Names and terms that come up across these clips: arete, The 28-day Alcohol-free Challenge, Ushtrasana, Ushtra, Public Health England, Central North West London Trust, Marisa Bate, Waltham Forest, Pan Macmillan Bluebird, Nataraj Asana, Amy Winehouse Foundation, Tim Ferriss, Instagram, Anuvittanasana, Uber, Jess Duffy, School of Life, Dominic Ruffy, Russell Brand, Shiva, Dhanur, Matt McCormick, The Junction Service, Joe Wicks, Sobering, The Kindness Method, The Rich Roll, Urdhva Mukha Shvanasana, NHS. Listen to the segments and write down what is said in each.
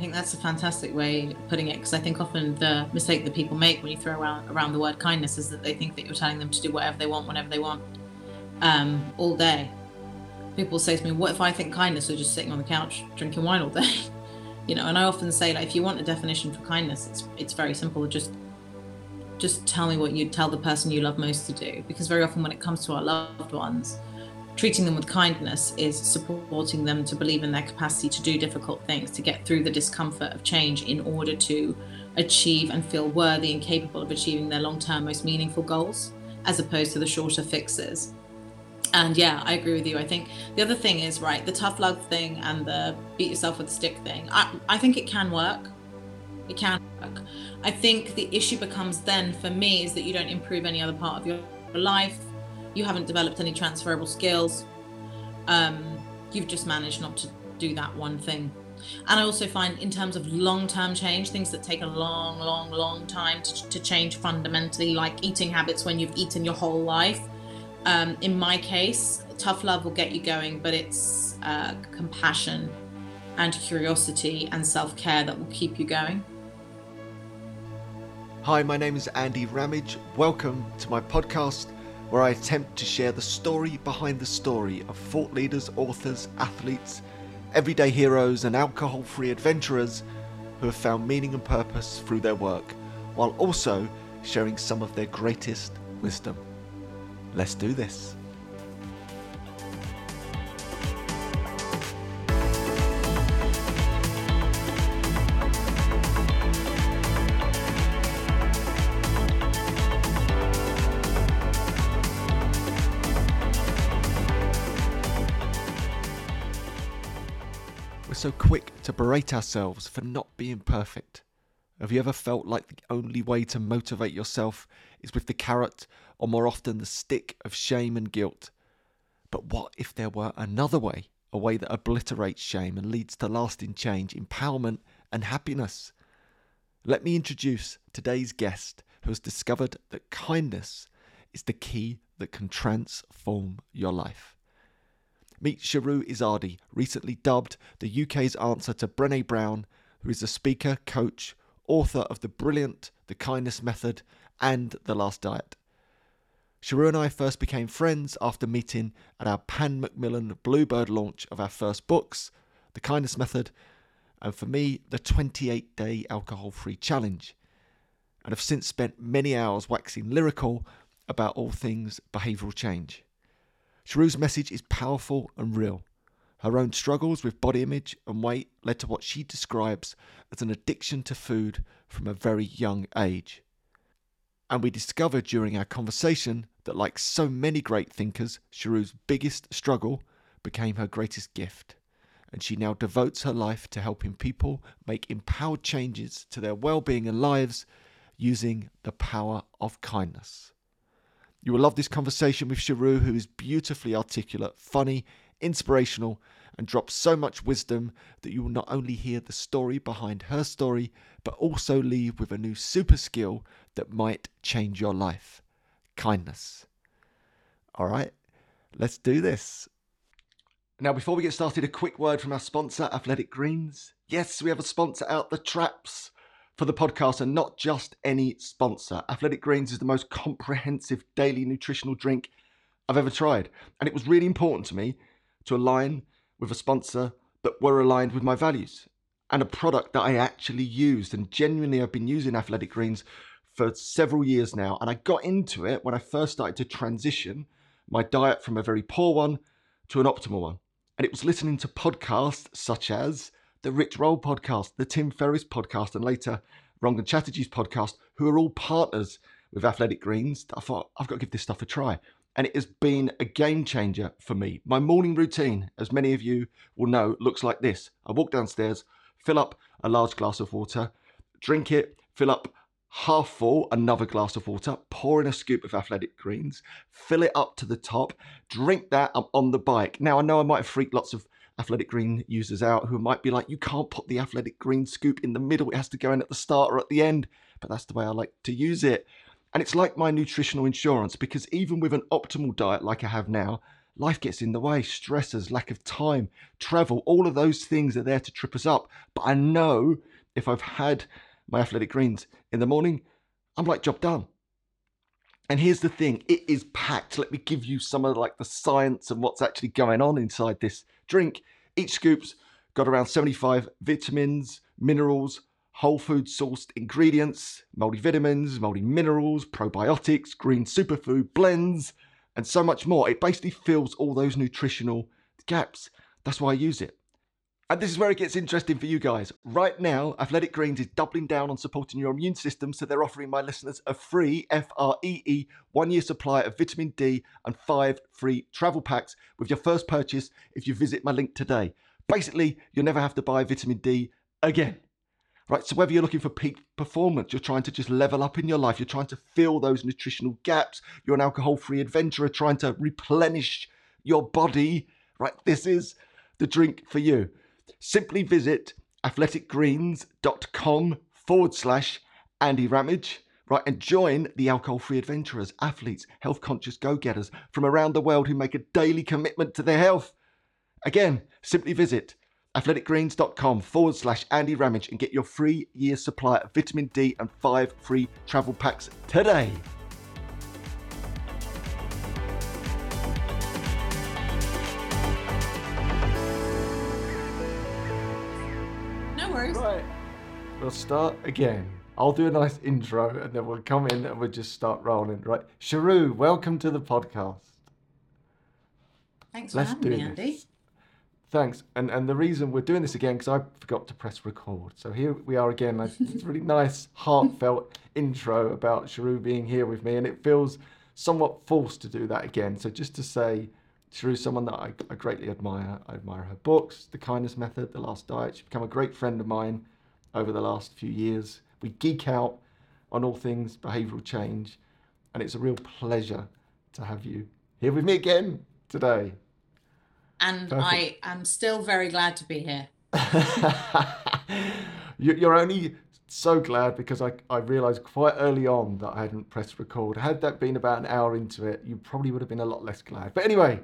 think that's a fantastic way of putting it, because I think often the mistake that people make when you throw around the word kindness is that they think that you're telling them to do whatever they want, whenever they want, all day. People say to me, what if I think kindness is just sitting on the couch drinking wine all day? You know, and I often say, like, if you want a definition for kindness, it's very simple. Just tell me what you'd tell the person you love most to do, because very often when it comes to our loved ones, treating them with kindness is supporting them to believe in their capacity to do difficult things, to get through the discomfort of change in order to achieve and feel worthy and capable of achieving their long-term most meaningful goals, as opposed to the shorter fixes. And yeah, I agree with you. I think the other thing is, right, the tough love thing and the beat yourself with a stick thing. I think it can work. It can work. I think the issue becomes then for me is that you don't improve any other part of your life. You haven't developed any transferable skills. You've just managed not to do that one thing. And I also find in terms of long-term change, things that take a long time to change fundamentally, like eating habits when you've eaten your whole life. In my case, tough love will get you going, but it's compassion and curiosity and self-care that will keep you going. Hi, my name is Andy Ramage. Welcome to my podcast, where I attempt to share the story behind the story of thought leaders, authors, athletes, everyday heroes and alcohol-free adventurers who have found meaning and purpose through their work, while also sharing some of their greatest wisdom. Let's do this. So quick to berate ourselves for not being perfect. Have you ever felt like the only way to motivate yourself is with the carrot, or more often the stick, of shame and guilt? But what if there were another way, a way that obliterates shame and leads to lasting change, empowerment and happiness? Let me introduce today's guest, who has discovered that kindness is the key that can transform your life. Meet Shahroo Izadi, recently dubbed the UK's answer to Brené Brown, who is a speaker, coach, author of the brilliant The Kindness Method and The Last Diet. Shahroo and I first became friends after meeting at our Pan Macmillan Bluebird launch of our first books, The Kindness Method, and for me, The 28-Day Alcohol-Free Challenge, and have since spent many hours waxing lyrical about all things behavioural change. Shahroo's message is powerful and real. Her own struggles with body image and weight led to what she describes as an addiction to food from a very young age. And we discovered during our conversation that, like so many great thinkers, Shahroo's biggest struggle became her greatest gift. And she now devotes her life to helping people make empowered changes to their well-being and lives using the power of kindness. You will love this conversation with Shahroo, who is beautifully articulate, funny, inspirational, and drops so much wisdom that you will not only hear the story behind her story, but also leave with a new super skill that might change your life: kindness. All right, let's do this. Now, before we get started, a quick word from our sponsor, Athletic Greens. Yes, we have a sponsor out the traps for the podcast, and not just any sponsor. Athletic Greens is the most comprehensive daily nutritional drink I've ever tried. And it was really important to me to align with a sponsor that were aligned with my values and a product that I actually used. And genuinely, I've been using Athletic Greens for several years now. And I got into it when I first started to transition my diet from a very poor one to an optimal one. And it was listening to podcasts such as The Rich Roll podcast, the Tim Ferriss podcast, and later Rangan Chatterjee's podcast, who are all partners with Athletic Greens. I thought, I've got to give this stuff a try. And it has been a game changer for me. My morning routine, as many of you will know, looks like this. I walk downstairs, fill up a large glass of water, drink it, fill up half full, another glass of water, pour in a scoop of Athletic Greens, fill it up to the top, drink that, I'm on the bike. Now, I know I might have freaked lots of Athletic Green users out who might be like, you can't put the Athletic Green scoop in the middle, it has to go in at the start or at the end. But that's the way I like to use it. And it's like my nutritional insurance, because even with an optimal diet like I have now, Life gets in the way, stressors, lack of time, travel, all of those things are there to trip us up. But I know if I've had my Athletic Greens in the morning, I'm like, job done. And here's the thing, it is packed. Let me give you some of like the science and what's actually going on inside this drink. Each scoop's got around 75 vitamins, minerals, whole food sourced ingredients, multivitamins, multiminerals, probiotics, green superfood blends, and so much more. It basically fills all those nutritional gaps. That's why I use it. And this is where it gets interesting for you guys. Right now, Athletic Greens is doubling down on supporting your immune system, so they're offering my listeners a free, F-R-E-E, 1-year supply of vitamin D and 5 free travel packs with your first purchase if you visit my link today. Basically, you'll never have to buy vitamin D again. Right, so whether you're looking for peak performance, you're trying to just level up in your life, you're trying to fill those nutritional gaps, you're an alcohol-free adventurer trying to replenish your body, right, this is the drink for you. Simply visit athleticgreens.com/Andy Ramage, right, and join the alcohol-free adventurers, athletes, health-conscious go-getters from around the world who make a daily commitment to their health. Again, simply visit athleticgreens.com/Andy Ramage and get your free 1-year supply of vitamin D and 5 free travel packs today. No worries. Right, we'll start again. I'll do a nice intro and then we'll come in and we'll just start rolling. Right, Shahroo, welcome to the podcast. Thanks for having me, Andy. Thanks, and the reason we're doing this again, because I forgot to press record. So here we are again, it's a really nice, heartfelt intro about Shahroo being here with me, and it feels somewhat forced to do that again. So just to say, Shahroo's someone that I greatly admire. I admire her books, The Kindness Method, The Last Diet. She's become a great friend of mine over the last few years. We geek out on all things behavioural change, and it's a real pleasure to have you here with me again today. And perfect. I am still very glad to be here. You're only so glad because I realised quite early on that I hadn't pressed record. Had that been about an hour into it, you probably would have been a lot less glad. But anyway,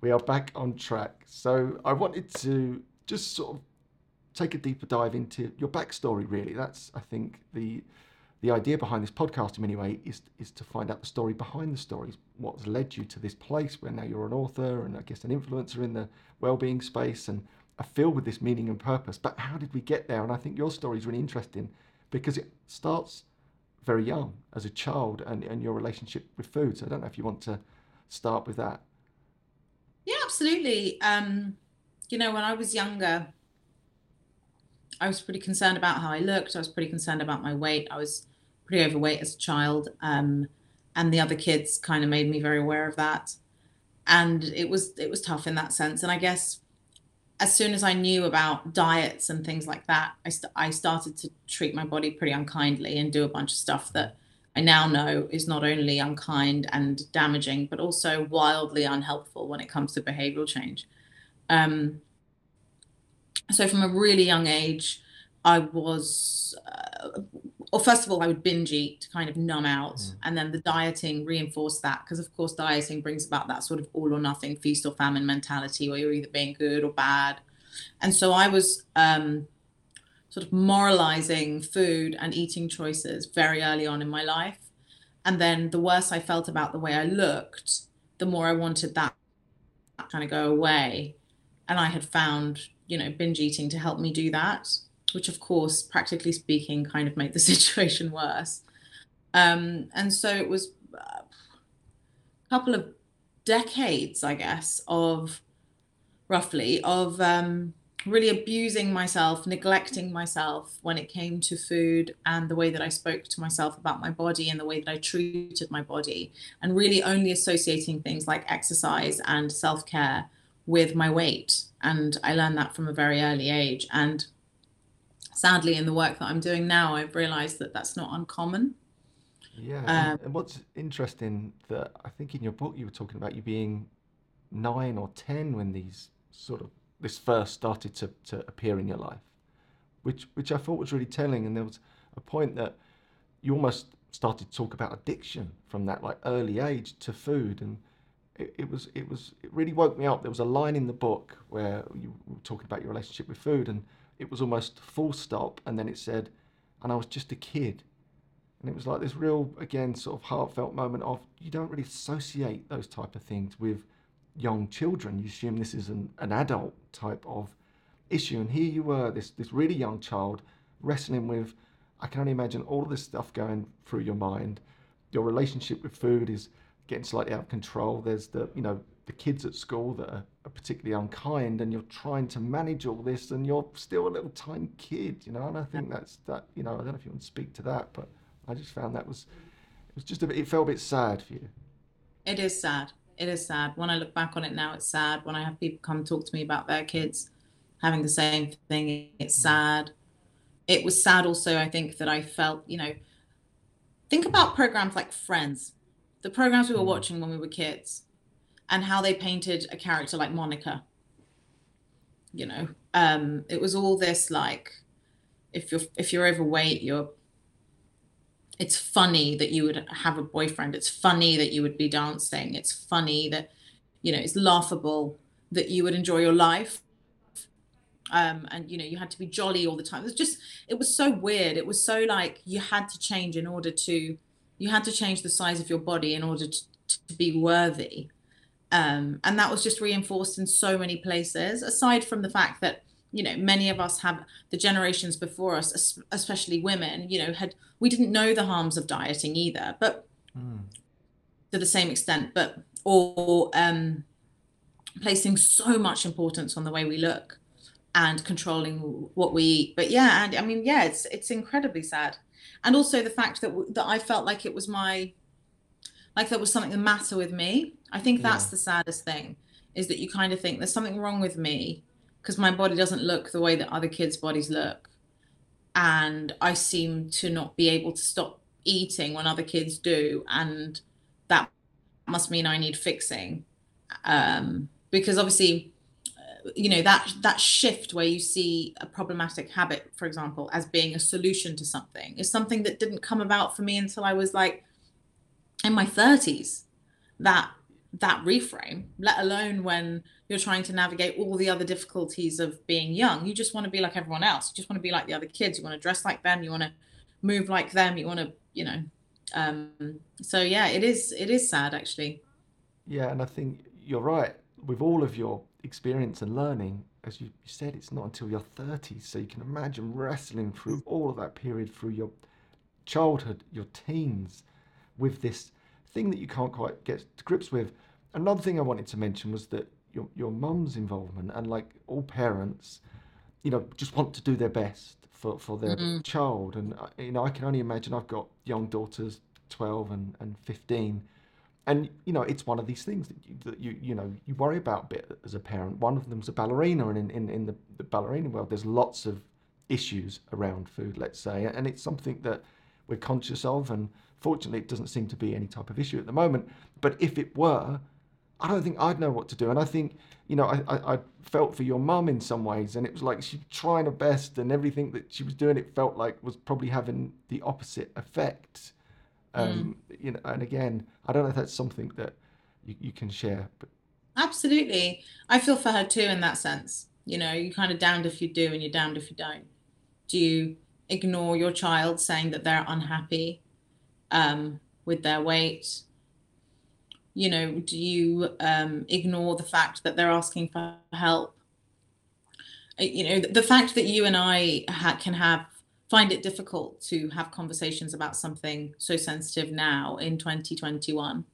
we are back on track. So I wanted to just sort of take a deeper dive into your backstory, really. That's, I think, the idea behind this podcast in many ways is to find out the story behind the stories, what's led you to this place where now you're an author and I guess an influencer in the wellbeing space and are filled with this meaning and purpose. But how did we get there? And I think your story is really interesting because it starts very young as a child and your relationship with food. So I don't know if you want to start with that. Yeah, absolutely. You know, when I was younger, I was pretty concerned about how I looked. I was pretty concerned about my weight. I was pretty overweight as a child, and the other kids kind of made me very aware of that, and it was tough in that sense. And I guess as soon as I knew about diets and things like that, I started to treat my body pretty unkindly and do a bunch of stuff that I now know is not only unkind and damaging but also wildly unhelpful when it comes to behavioral change. So from a really young age, I was, first of all, I would binge eat to kind of numb out. And then the dieting reinforced that because, of course, dieting brings about that sort of all or nothing, feast or famine mentality where you're either being good or bad. And so I was sort of moralizing food and eating choices very early on in my life. And then the worse I felt about the way I looked, the more I wanted that kind of go away. And I had found, you know, binge eating to help me do that, which of course, practically speaking, kind of made the situation worse. And so it was a couple of decades, I guess, of really abusing myself, neglecting myself when it came to food and the way that I spoke to myself about my body and the way that I treated my body, and really only associating things like exercise and self-care with my weight. And I learned that from a very early age. And sadly, in the work that I'm doing now, I've realized that that's not uncommon. Yeah. And what's interesting that I think in your book, you were talking about you being 9 or 10 when this first started to appear in your life, which I thought was really telling. And there was a point that you almost started to talk about addiction from that like early age to food. And it really woke me up. There was a line in the book where you were talking about your relationship with food, and it was almost full stop, and then it said, and I was just a kid. And it was like this real, again, sort of heartfelt moment of, you don't really associate those type of things with young children. You assume this is an adult type of issue. And here you were, this really young child, wrestling with, I can only imagine all of this stuff going through your mind. Your relationship with food is getting slightly out of control. There's the kids at school that are particularly unkind, and you're trying to manage all this, and you're still a little tiny kid, and I think that's, I don't know if you want to speak to that, but I just found that it felt a bit sad for you. It is sad. When I look back on it now, it's sad. When I have people come talk to me about their kids having the same thing, it's sad. It was sad also, I think, that I felt, think about programs like Friends, the programs we were watching when we were kids, and how they painted a character like Monica. It was all this, like, if you're overweight, it's funny that you would have a boyfriend. It's funny that you would be dancing. It's funny that, it's laughable that you would enjoy your life. And you had to be jolly all the time. It was so weird. It was so like you had to change the size of your body in order to be worthy. And that was just reinforced in so many places, aside from the fact that, many of us have the generations before us, especially women, we didn't know the harms of dieting either, but to the same extent, or placing so much importance on the way we look and controlling what we eat. But yeah, and I mean, yeah, it's incredibly sad. And also the fact that I felt like it was like there was something the matter with me. I think that's the saddest thing, is that you kind of think there's something wrong with me because my body doesn't look the way that other kids' bodies look. And I seem to not be able to stop eating when other kids do. And that must mean I need fixing. Because obviously, that shift where you see a problematic habit, for example, as being a solution to something is something that didn't come about for me until I was like in my 30s, that reframe, let alone when you're trying to navigate all the other difficulties of being young. You just want to be like everyone else. You just want to be like the other kids. You want to dress like them. You want to move like them. You want to, so yeah, it is sad actually. Yeah. And I think you're right with all of your experience and learning. As you said, it's not until your 30s. So you can imagine wrestling through all of that period, through your childhood, your teens, with this thing that you can't quite get to grips with. Another thing I wanted to mention was that your mum's involvement, and like all parents, just want to do their best for their child. And, I can only imagine, I've got young daughters, 12 and 15. And, it's one of these things that you worry about a bit as a parent. One of them's a ballerina, and in the ballerina world, there's lots of issues around food, let's say. And it's something that we're conscious of, and fortunately, it doesn't seem to be any type of issue at the moment. But if it were, I don't think I'd know what to do. And I think, I felt for your mum in some ways, and it was like she was trying her best, and everything that she was doing, it felt like was probably having the opposite effect. And again, I don't know if that's something that you can share. But... Absolutely. I feel for her too in that sense. You're kind of damned if you do and you're damned if you don't. Do you ignore your child saying that they're unhappy with their weight? Do you ignore the fact that they're asking for help? The fact that you and I find it difficult to have conversations about something so sensitive now in 2021,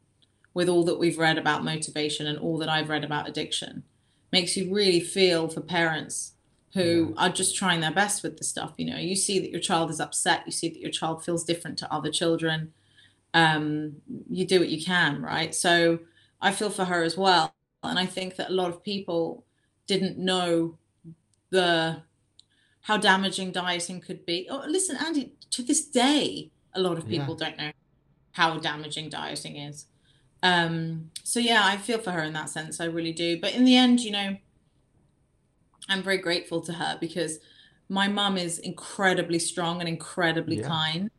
with all that we've read about motivation and all that I've read about addiction, makes you really feel for parents who are just trying their best with the stuff. You see that your child is upset. You see that your child feels different to other children. You do what you can, right? So I feel for her as well. And I think that a lot of people didn't know how damaging dieting could be. Oh, listen, Andy, to this day, a lot of people don't know how damaging dieting is. So yeah, I feel for her in that sense. I really do. But in the end, I'm very grateful to her because my mum is incredibly strong and incredibly kind.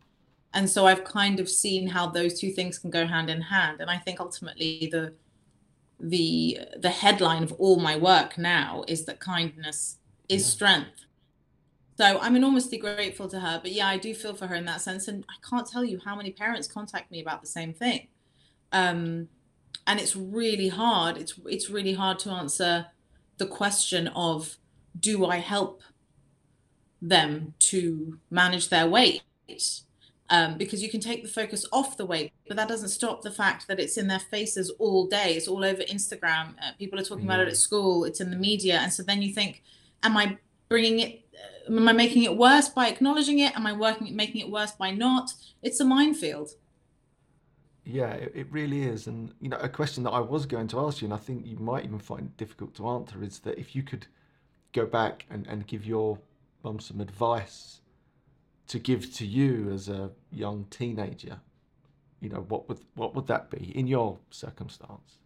And so I've kind of seen how those two things can go hand in hand. And I think ultimately the the headline of all my work now is that kindness is strength. So I'm enormously grateful to her. But yeah, I do feel for her in that sense. And I can't tell you how many parents contact me about the same thing. And it's really hard. It's really hard to answer the question of, do I help them to manage their weight? Because you can take the focus off the weight, but that doesn't stop the fact that it's in their faces all day. It's all over Instagram. People are talking about it at school. It's in the media. And so then you think, am I bringing it? Am I making it worse by acknowledging it? Am I making it worse by not? It's a minefield. Yeah, it really is. And, you know, a question that I was going to ask you, and I think you might even find difficult to answer, is that if you could go back and give your mum some advice to give to you as a young teenager, you know, what would that be in your circumstance?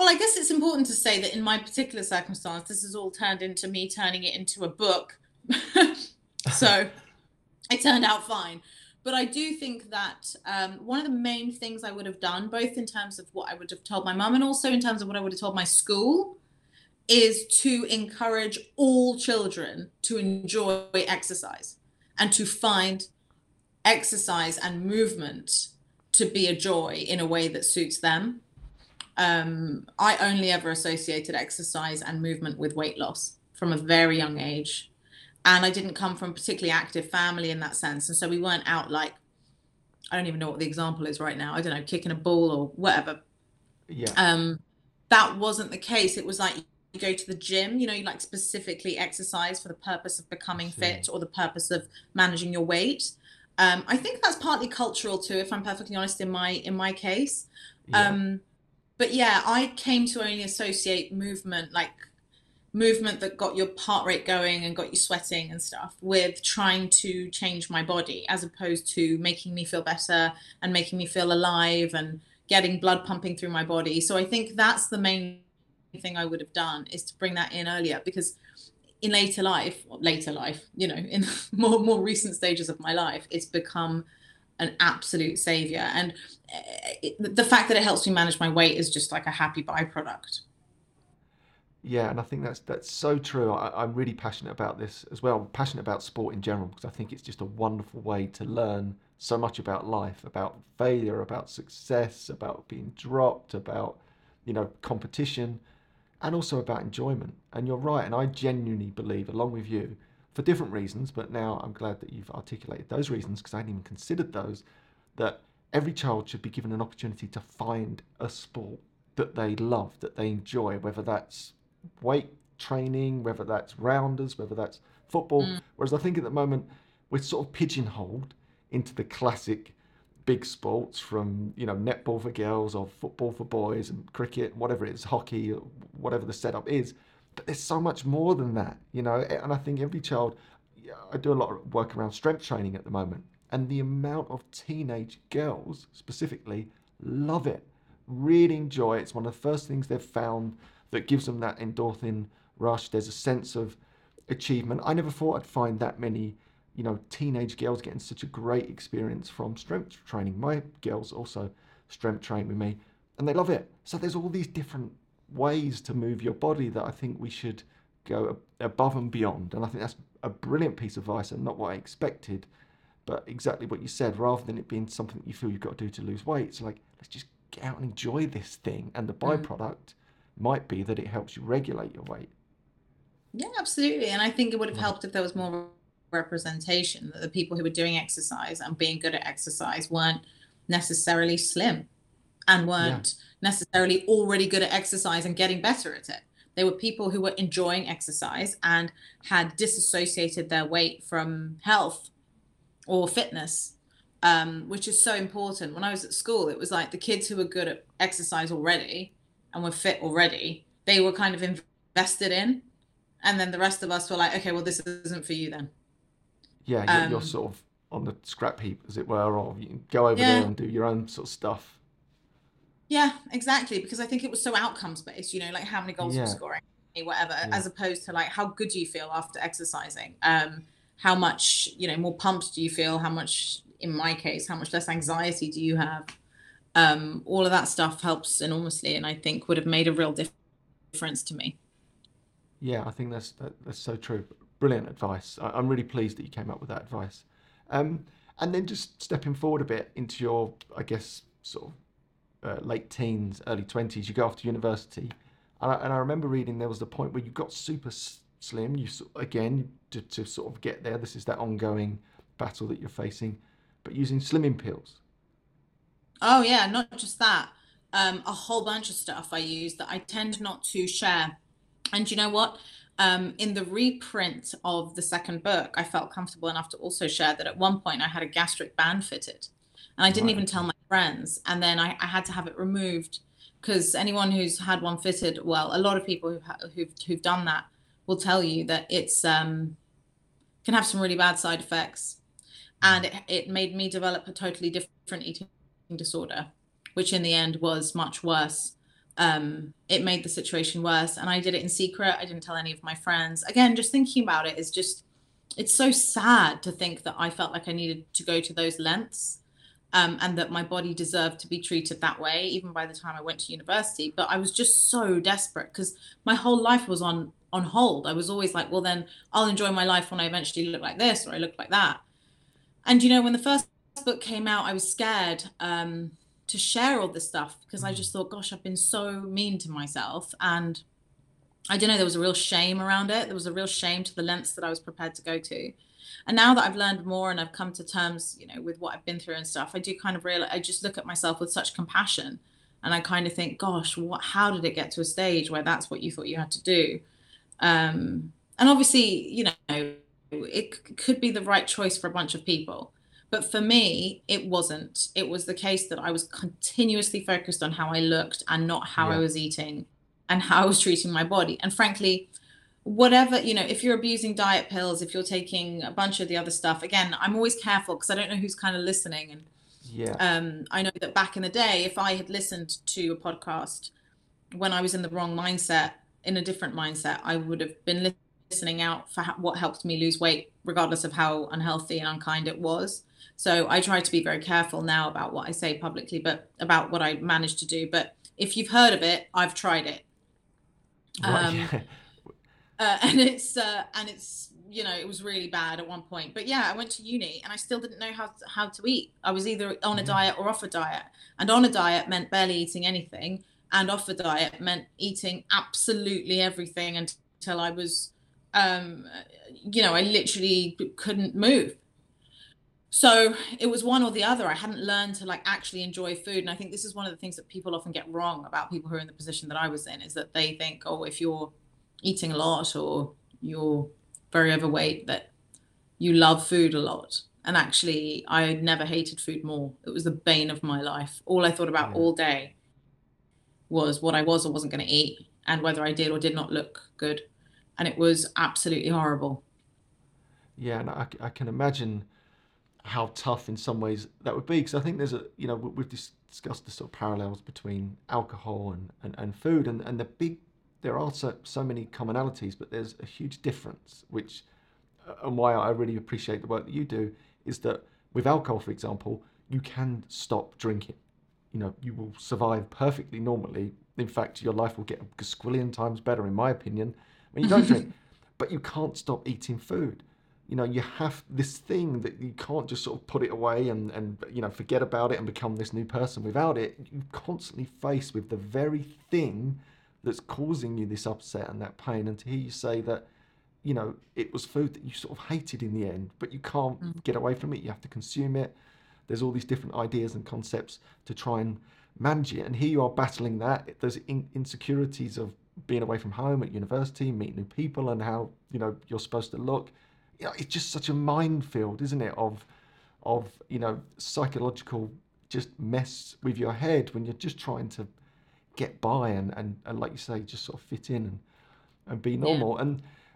Well, I guess it's important to say that in my particular circumstance, this has all turned into me turning it into a book. So it turned out fine. But I do think that one of the main things I would have done, both in terms of what I would have told my mum and also in terms of what I would have told my school, is to encourage all children to enjoy exercise and to find exercise and movement to be a joy in a way that suits them. I only ever associated exercise and movement with weight loss from a very young age. And I didn't come from a particularly active family in that sense. And so we weren't out like, I don't even know what the example is right now. I don't know, kicking a ball or whatever. Yeah. That wasn't the case. It was like you go to the gym, you know, you like specifically exercise for the purpose of becoming fit or the purpose of managing your weight. I think that's partly cultural too, if I'm perfectly honest, in my case. Yeah. But yeah, I came to only associate movement, like movement that got your heart rate going and got you sweating and stuff, with trying to change my body, as opposed to making me feel better and making me feel alive and getting blood pumping through my body. So I think that's the main thing I would have done, is to bring that in earlier, because in later life, you know, in more recent stages of my life, it's become an absolute savior. And the fact that it helps me manage my weight is just like a happy byproduct. Yeah, and I think that's so true. I'm really passionate about this as well. I'm passionate about sport in general, because I think it's just a wonderful way to learn so much about life, about failure, about success, about being dropped, about, you know, competition, and also about enjoyment. And you're right, and I genuinely believe, along with you, for different reasons, but now I'm glad that you've articulated those reasons, because I hadn't even considered those, that every child should be given an opportunity to find a sport that they love, that they enjoy, whether that's weight training, whether that's rounders, whether that's football. Whereas I think at the moment we're sort of pigeonholed into the classic big sports, from, you know, netball for girls or football for boys and cricket, whatever it is, hockey, whatever the setup is. But there's so much more than that, you know. And I think every child, I do a lot of work around strength training at the moment, and the amount of teenage girls specifically love it, really enjoy it. It's one of the first things they've found that gives them that endorphin rush. There's a sense of achievement. I never thought I'd find that many, you know, teenage girls getting such a great experience from strength training. My girls also strength train with me, and they love it. So there's all these different ways to move your body that I think we should go above and beyond. And I think that's a brilliant piece of advice, and not what I expected, but exactly what you said. Rather than it being something that you feel you've got to do to lose weight, it's like, let's just get out and enjoy this thing. And the byproduct might be that it helps you regulate your weight. Yeah, absolutely. And I think it would have helped if there was more representation, that the people who were doing exercise and being good at exercise weren't necessarily slim and weren't necessarily already good at exercise and getting better at it. They were people who were enjoying exercise and had disassociated their weight from health or fitness, which is so important. When I was at school, it was like the kids who were good at exercise already and were fit already, they were kind of invested in. And then the rest of us were like, okay, well, this isn't for you then. Yeah, you're sort of on the scrap heap, as it were, or you can go over there and do your own sort of stuff. Yeah, exactly. Because I think it was so outcomes based, you know, like how many goals you're scoring, whatever, as opposed to like how good do you feel after exercising? How much, you know, more pumped do you feel? How much, in my case, how much less anxiety do you have? All of that stuff helps enormously, and I think would have made a real difference to me. Yeah, I think that's so true. Brilliant advice. I'm really pleased that you came up with that advice. And then just stepping forward a bit into your, I guess, sort of late teens, early 20s, you go off to university. And I remember reading there was the point where you got super slim, you again, to sort of get there. This is that ongoing battle that you're facing, but using slimming pills. Oh yeah, not just that. A whole bunch of stuff I use that I tend not to share. And you know what? In the reprint of the second book, I felt comfortable enough to also share that at one point I had a gastric band fitted and I didn't even tell my friends. And then I had to have it removed because anyone who's had one fitted, well, a lot of people who've done that will tell you that it's can have some really bad side effects. And it made me develop a totally different eating disorder, which in the end was much worse. It made the situation worse, and I did it in secret. I didn't tell any of my friends. Again, just thinking about it is just, it's so sad to think that I felt like I needed to go to those lengths, and that my body deserved to be treated that way, even by the time I went to university. But I was just so desperate because my whole life was on hold. I was always like, well, then I'll enjoy my life when I eventually look like this, or I look like that. And, you know, when the first book came out, I was scared, to share all this stuff because I just thought, gosh, I've been so mean to myself. And I don't know, there was a real shame around it. There was a real shame to the lengths that I was prepared to go to. And now that I've learned more and I've come to terms, you know, with what I've been through and stuff, I do kind of realize, I just look at myself with such compassion. And I kind of think, gosh, how did it get to a stage where that's what you thought you had to do? And obviously, you know, it could be the right choice for a bunch of people. But for me, it wasn't. It was the case that I was continuously focused on how I looked and not how I was eating and how I was treating my body. And frankly, whatever, you know, if you're abusing diet pills, if you're taking a bunch of the other stuff, again, I'm always careful because I don't know who's kind of listening. And I know that back in the day, if I had listened to a podcast when I was in the wrong mindset, in a different mindset, I would have been listening out for what helped me lose weight, regardless of how unhealthy and unkind it was. So I try to be very careful now about what I say publicly, but about what I manage to do. But if you've heard of it, I've tried it. And it's, you know, it was really bad at one point. But yeah, I went to uni and I still didn't know how to eat. I was either on a diet or off a diet. And on a diet meant barely eating anything. And off a diet meant eating absolutely everything until I was, you know, I literally couldn't move. So it was one or the other. I hadn't learned to like actually enjoy food. And I think this is one of the things that people often get wrong about people who are in the position that I was in, is that they think, oh, if you're eating a lot or you're very overweight, that you love food a lot. And actually, I never hated food more. It was the bane of my life. All I thought about all day was what I was or wasn't going to eat and whether I did or did not look good. And it was absolutely horrible. Yeah, and I can imagine how tough in some ways that would be, because I think there's a, you know, we've discussed the sort of parallels between alcohol and food, and the big, there are so many commonalities, but there's a huge difference, which, and why I really appreciate the work that you do, is that with alcohol, for example, you can stop drinking. You know, you will survive perfectly normally. In fact, your life will get a gazillion times better, in my opinion, when you don't drink, but you can't stop eating food. You know, you have this thing that you can't just sort of put it away and, you know, forget about it and become this new person without it. You're constantly faced with the very thing that's causing you this upset and that pain. And to hear you say that, you know, it was food that you sort of hated in the end, but you can't get away from it. You have to consume it. There's all these different ideas and concepts to try and manage it. And here you are battling that. There's insecurities of being away from home at university, meeting new people and how, you know, you're supposed to look. You know, it's just such a minefield, isn't it, of you know, psychological just mess with your head when you're just trying to get by and like you say, just sort of fit in and be normal. Yeah.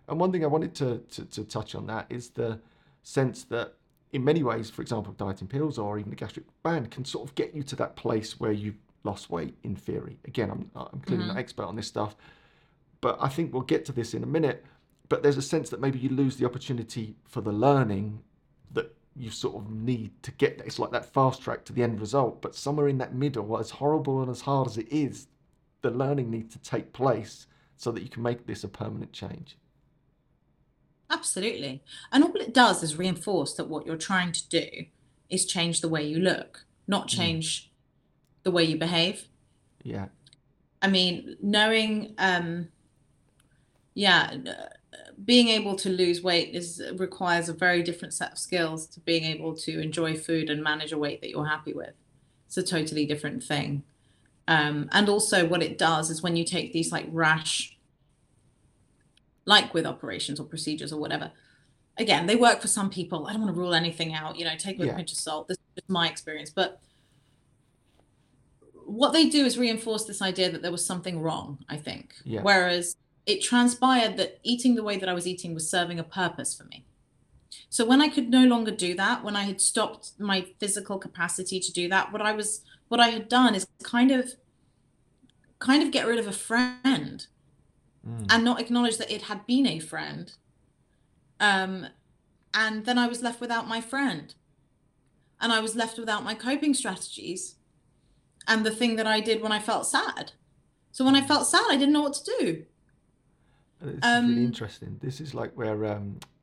And one thing I wanted to touch on that is the sense that in many ways, for example, dieting pills or even the gastric band can sort of get you to that place where you've lost weight in theory. Again, I'm clearly not an expert on this stuff, but I think we'll get to this in a minute. But there's a sense that maybe you lose the opportunity for the learning that you sort of need to get there. It's like that fast track to the end result, but somewhere in that middle, as horrible and as hard as it is, the learning needs to take place so that you can make this a permanent change. Absolutely. And all it does is reinforce that what you're trying to do is change the way you look, not change the way you behave. Yeah. I mean, knowing, being able to lose weight requires a very different set of skills to being able to enjoy food and manage a weight that you're happy with. It's a totally different thing. And also what it does is when you take these with operations or procedures or whatever, again, they work for some people. I don't want to rule anything out, take it with a pinch of salt. This is my experience. But what they do is reinforce this idea that there was something wrong, I think. Yeah. Whereas it transpired that eating the way that I was eating was serving a purpose for me. So when I could no longer do that, when I had stopped my physical capacity to do that, what I had done is kind of get rid of a friend and not acknowledge that it had been a friend. And then I was left without my friend, and I was left without my coping strategies and the thing that I did when I felt sad. So when I felt sad, I didn't know what to do. It's really interesting. This is like where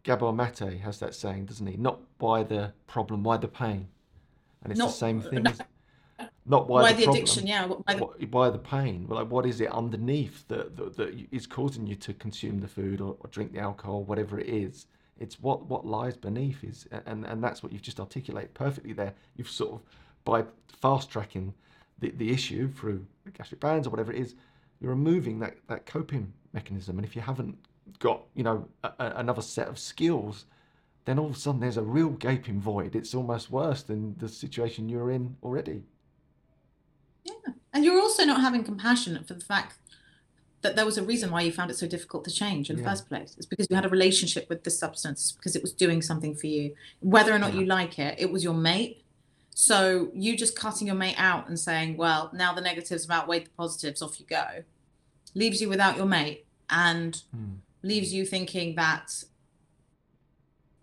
Gabor Maté has that saying, doesn't he? Not why the problem, why the pain. And it's the same thing. No. Not why the problem, addiction, yeah. Why the pain? Well, like, what is it underneath that is causing you to consume the food or drink the alcohol, whatever it is? It's what lies beneath is, and that's what you've just articulated perfectly there. You've sort of, by fast-tracking the issue through the gastric bands or whatever it is, you're removing that coping mechanism. And if you haven't got another set of skills, then all of a sudden there's a real gaping void. It's almost worse than the situation you're in already. Yeah, and you're also not having compassion for the fact that there was a reason why you found it so difficult to change in the first place. It's because you had a relationship with the substance. It's because it was doing something for you, whether or not you like it. It was your mate. So you just cutting your mate out and saying, well, now the negatives outweigh the positives, off you go, leaves you without your mate and leaves you thinking that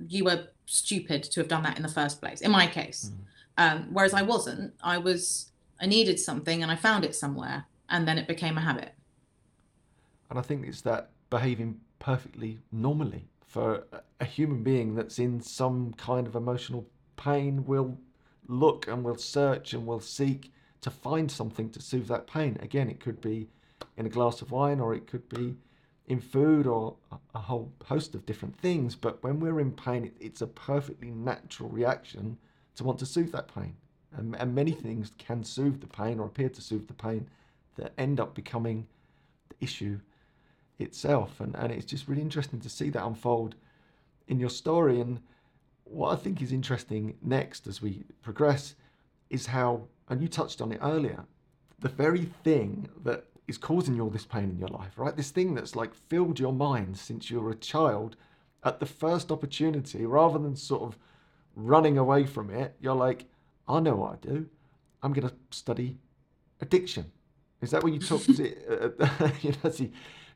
you were stupid to have done that in the first place, in my case. Whereas I wasn't. I needed something and I found it somewhere, and then it became a habit. And I think it's that behaving perfectly normally for a human being that's in some kind of emotional pain will look and we'll search and we'll seek to find something to soothe that pain. Again, it could be in a glass of wine, or it could be in food, or a whole host of different things. But when we're in pain, it's a perfectly natural reaction to want to soothe that pain. And many things can soothe the pain or appear to soothe the pain that end up becoming the issue itself. And it's just really interesting to see that unfold in your story. And what I think is interesting next as we progress is how, and you touched on it earlier, the very thing that is causing you all this pain in your life, right? This thing that's filled your mind since you were a child, at the first opportunity, rather than sort of running away from it, you're like, I know what I do. I'm going to study addiction. Is that what you talked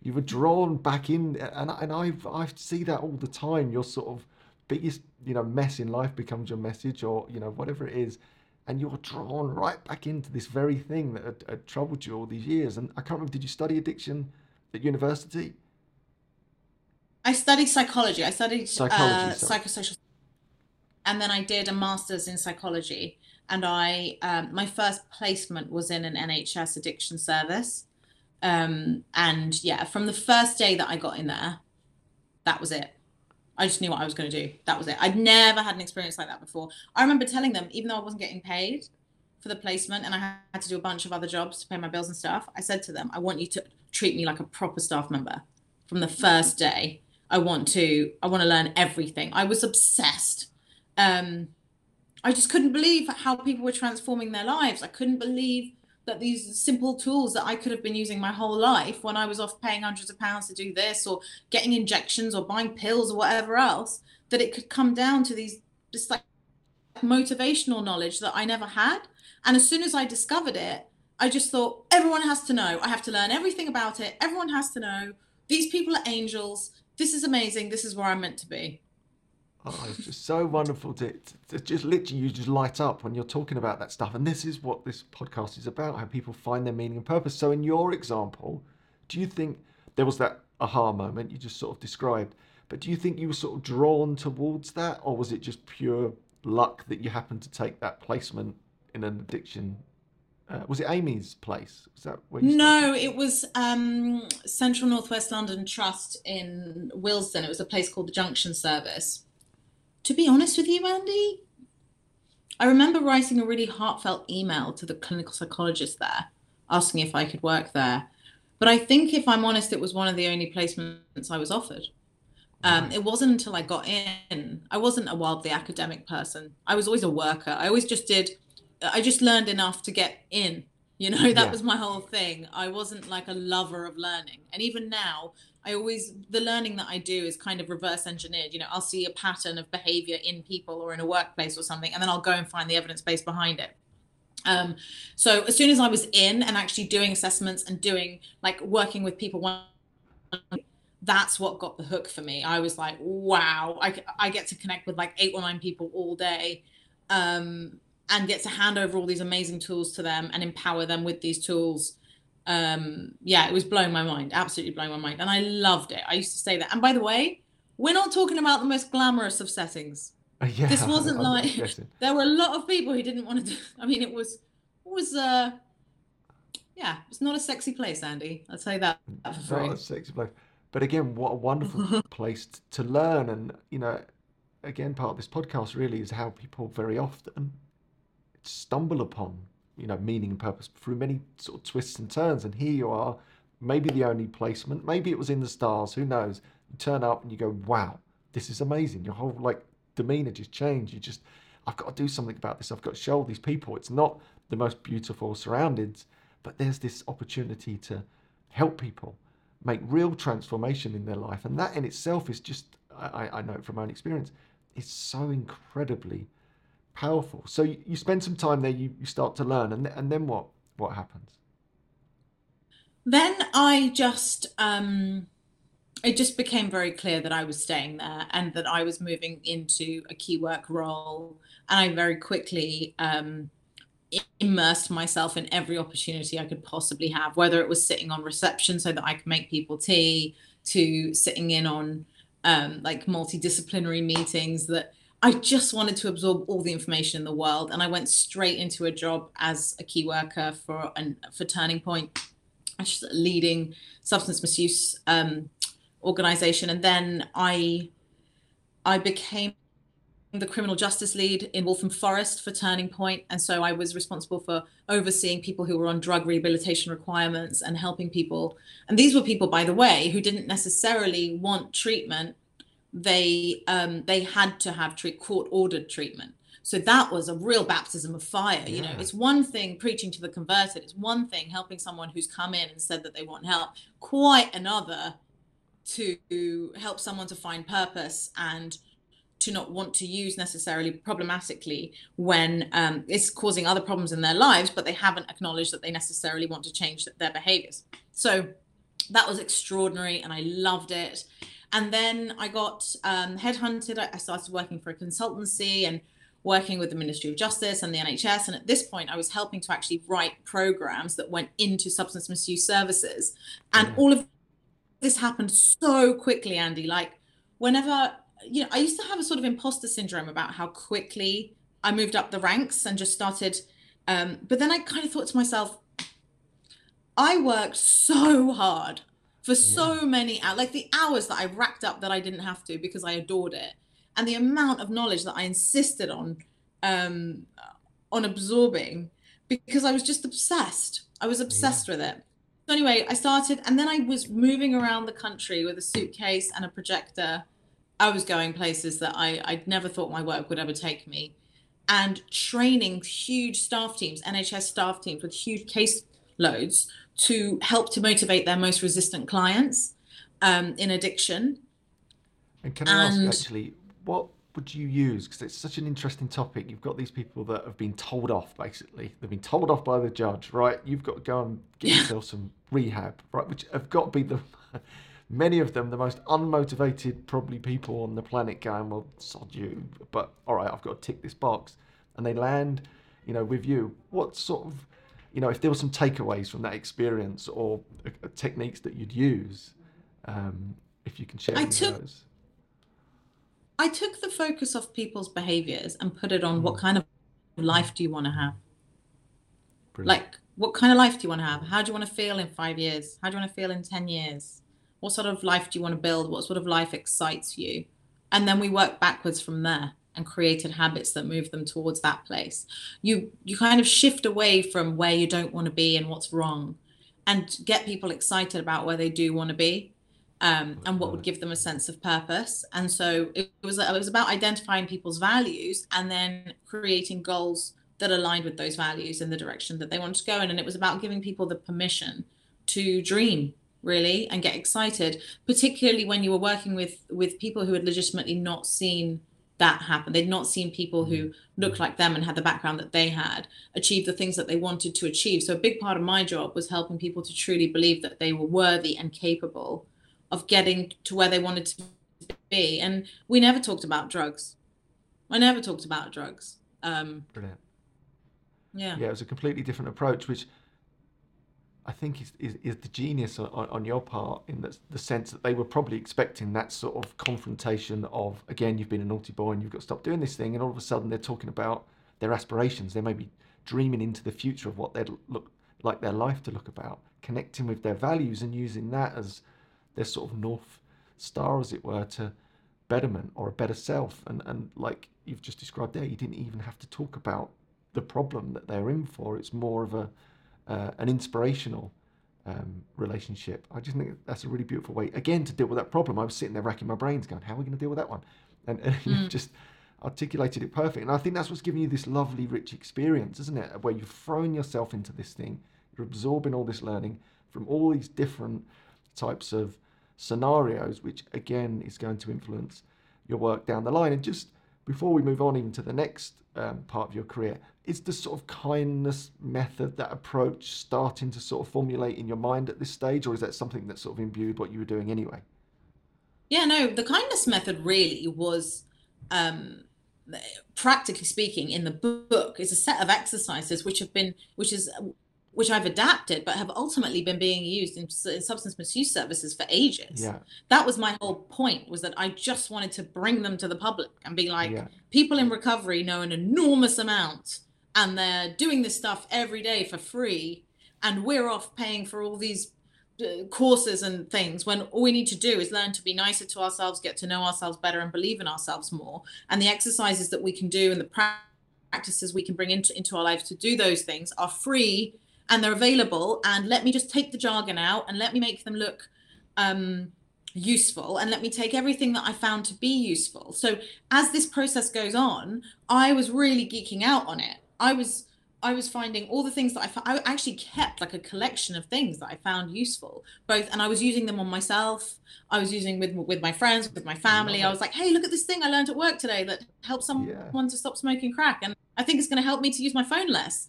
you were drawn back in, and I see that all the time. You're sort of, biggest mess in life becomes your message, or whatever it is, and you're drawn right back into this very thing that had troubled you all these years. And I can't remember, did you study addiction at university? I studied psychology. I studied psychosocial, and then I did a master's in psychology, and I my first placement was in an NHS addiction service, and from the first day that I got in there, that was it. I just knew what I was going to do. That was it. I'd never had an experience like that before. I remember telling them, even though I wasn't getting paid for the placement and I had to do a bunch of other jobs to pay my bills and stuff, I said to them, I want you to treat me like a proper staff member from the first day. I want to learn everything. I was obsessed. I just couldn't believe how people were transforming their lives. I couldn't believe that these simple tools that I could have been using my whole life, when I was off paying hundreds of pounds to do this or getting injections or buying pills or whatever else, that it could come down to these just motivational knowledge that I never had. And as soon as I discovered it, I just thought, everyone has to know. I have to learn everything about it. Everyone has to know. These people are angels. This is amazing. This is where I'm meant to be. Oh, it's just so wonderful to just literally, you just light up when you're talking about that stuff. And this is what this podcast is about, how people find their meaning and purpose. So in your example, do you think there was that aha moment you just sort of described, but do you think you were sort of drawn towards that, or was it just pure luck that you happened to take that placement in an addiction? Was it Amy's place? Was that where you started? No, it was Central North West London Trust in Wilson. It was a place called the Junction Service. To be honest with you, Andy, I remember writing a really heartfelt email to the clinical psychologist there, asking if I could work there. But I think, if I'm honest, it was one of the only placements I was offered. It wasn't until I got in. I wasn't a wildly academic person. I was always a worker. I just learned enough to get in, you know, that was my whole thing. I wasn't like a lover of learning. And even now, the learning that I do is kind of reverse engineered. You know, I'll see a pattern of behavior in people or in a workplace or something, and then I'll go and find the evidence base behind it. So as soon as I was in and actually doing assessments and doing, like, working with people, that's what got the hook for me. I was like, wow, I get to connect with like 8 or 9 people all day. And get to hand over all these amazing tools to them and empower them with these tools. It was blowing my mind, absolutely blowing my mind. And I loved it. I used to say that. And by the way, we're not talking about the most glamorous of settings. This wasn't there were a lot of people who didn't want to do, I mean, it's not a sexy place, Andy. I'll tell you that. It's not a sexy place. But again, what a wonderful place to learn. And, you know, again, part of this podcast really is how people very often stumble upon, you know, meaning and purpose through many sort of twists and turns. And here you are, maybe the only placement, maybe it was in the stars, who knows. You turn up and you go, wow, this is amazing. Your whole like demeanor just changed. You just, I've got to do something about this. I've got to show all these people. It's not the most beautiful surroundings, but there's this opportunity to help people make real transformation in their life. And that in itself is just, I know from my own experience, it's so incredibly powerful. So you spend some time there, you start to learn, and then what happens? Then I just, it just became very clear that I was staying there and that I was moving into a key work role. And I very quickly immersed myself in every opportunity I could possibly have, whether it was sitting on reception so that I could make people tea, to sitting in on like multidisciplinary meetings. That I just wanted to absorb all the information in the world, and I went straight into a job as a key worker for Turning Point, which is a leading substance misuse organisation. And then I became the criminal justice lead in Waltham Forest for Turning Point, and so I was responsible for overseeing people who were on drug rehabilitation requirements and helping people. And these were people, by the way, who didn't necessarily want treatment. They had to have court-ordered treatment. So that was a real baptism of fire. Yeah. You know, it's one thing preaching to the converted. It's one thing helping someone who's come in and said that they want help. Quite another to help someone to find purpose and to not want to use necessarily problematically when it's causing other problems in their lives, but they haven't acknowledged that they necessarily want to change their behaviors. So that was extraordinary, and I loved it. And then I got headhunted. I started working for a consultancy and working with the Ministry of Justice and the NHS. And at this point, I was helping to actually write programs that went into substance misuse services. And all of this happened so quickly, Andy. Like, whenever, you know, I used to have a sort of imposter syndrome about how quickly I moved up the ranks and just started. But then I kind of thought to myself, I worked so hard for so many hours, like the hours that I racked up that I didn't have to because I adored it, and the amount of knowledge that I insisted on absorbing because I was just obsessed. I was obsessed with it. So anyway, I started, and then I was moving around the country with a suitcase and a projector. I was going places that I'd never thought my work would ever take me, and training huge staff teams, NHS staff teams with huge case loads, to help to motivate their most resistant clients in addiction. And can I ask, actually, what would you use? Because it's such an interesting topic. You've got these people that have been told off, basically. They've been told off by the judge, right? You've got to go and get yourself some rehab, right? Which have got to be the many of them the most unmotivated probably people on the planet going, well, sod you, but all right, I've got to tick this box. And they land, you know, with you. What sort of, you know, if there were some takeaways from that experience or techniques that you'd use, if you can share those. I took the focus off people's behaviors and put it on what kind of life do you want to have? Brilliant. Like, what kind of life do you want to have? How do you want to feel in 5 years? How do you want to feel in 10 years? What sort of life do you want to build? What sort of life excites you? And then we work backwards from there and created habits that move them towards that place. You kind of shift away from where you don't want to be and what's wrong and get people excited about where they do want to be. And what would give them a sense of purpose. And so it was about identifying people's values and then creating goals that aligned with those values in the direction that they wanted to go in. And it was about giving people the permission to dream, really, and get excited, particularly when you were working with people who had legitimately not seen that happen. They'd not seen people who looked like them and had the background that they had achieve the things that they wanted to achieve. So a big part of my job was helping people to truly believe that they were worthy and capable of getting to where they wanted to be. And we never talked about drugs. I never talked about drugs. Brilliant. Yeah, it was a completely different approach, which I think is the genius on your part, in the sense that they were probably expecting that sort of confrontation of, again, you've been a naughty boy and you've got to stop doing this thing. And all of a sudden they're talking about their aspirations. They may be dreaming into the future of what they'd look like their life to look about, connecting with their values and using that as their sort of north star, as it were, to betterment or a better self. And like you've just described there, you didn't even have to talk about the problem that they're in for. It's more of an inspirational relationship. I just think that's a really beautiful way, again, to deal with that problem. I was sitting there racking my brains going, how are we going to deal with that one? And you've just articulated it perfect. And I think that's what's giving you this lovely, rich experience, isn't it? Where you've thrown yourself into this thing, you're absorbing all this learning from all these different types of scenarios, which again is going to influence your work down the line. And just before we move on even to the next part of your career, is the sort of kindness method, that approach, starting to sort of formulate in your mind at this stage, or is that something that sort of imbued what you were doing anyway? Yeah, no, the kindness method really was, practically speaking, in the book, is a set of exercises which I've adapted, but have ultimately been being used in substance misuse services for ages. Yeah. That was my whole point, was that I just wanted to bring them to the public and be like, people in recovery know an enormous amount and they're doing this stuff every day for free. And we're off paying for all these courses and things when all we need to do is learn to be nicer to ourselves, get to know ourselves better and believe in ourselves more. And the exercises that we can do and the practices we can bring into our lives to do those things are free. And they're available, and let me just take the jargon out and let me make them look useful, and let me take everything that I found to be useful. So as this process goes on, I was really geeking out on it. I was finding all the things that I found. I actually kept like a collection of things that I found useful, both, and I was using them on myself. I was using with my friends, with my family. I was like, hey, look at this thing I learned at work today that helps someone to stop smoking crack. And I think it's going to help me to use my phone less.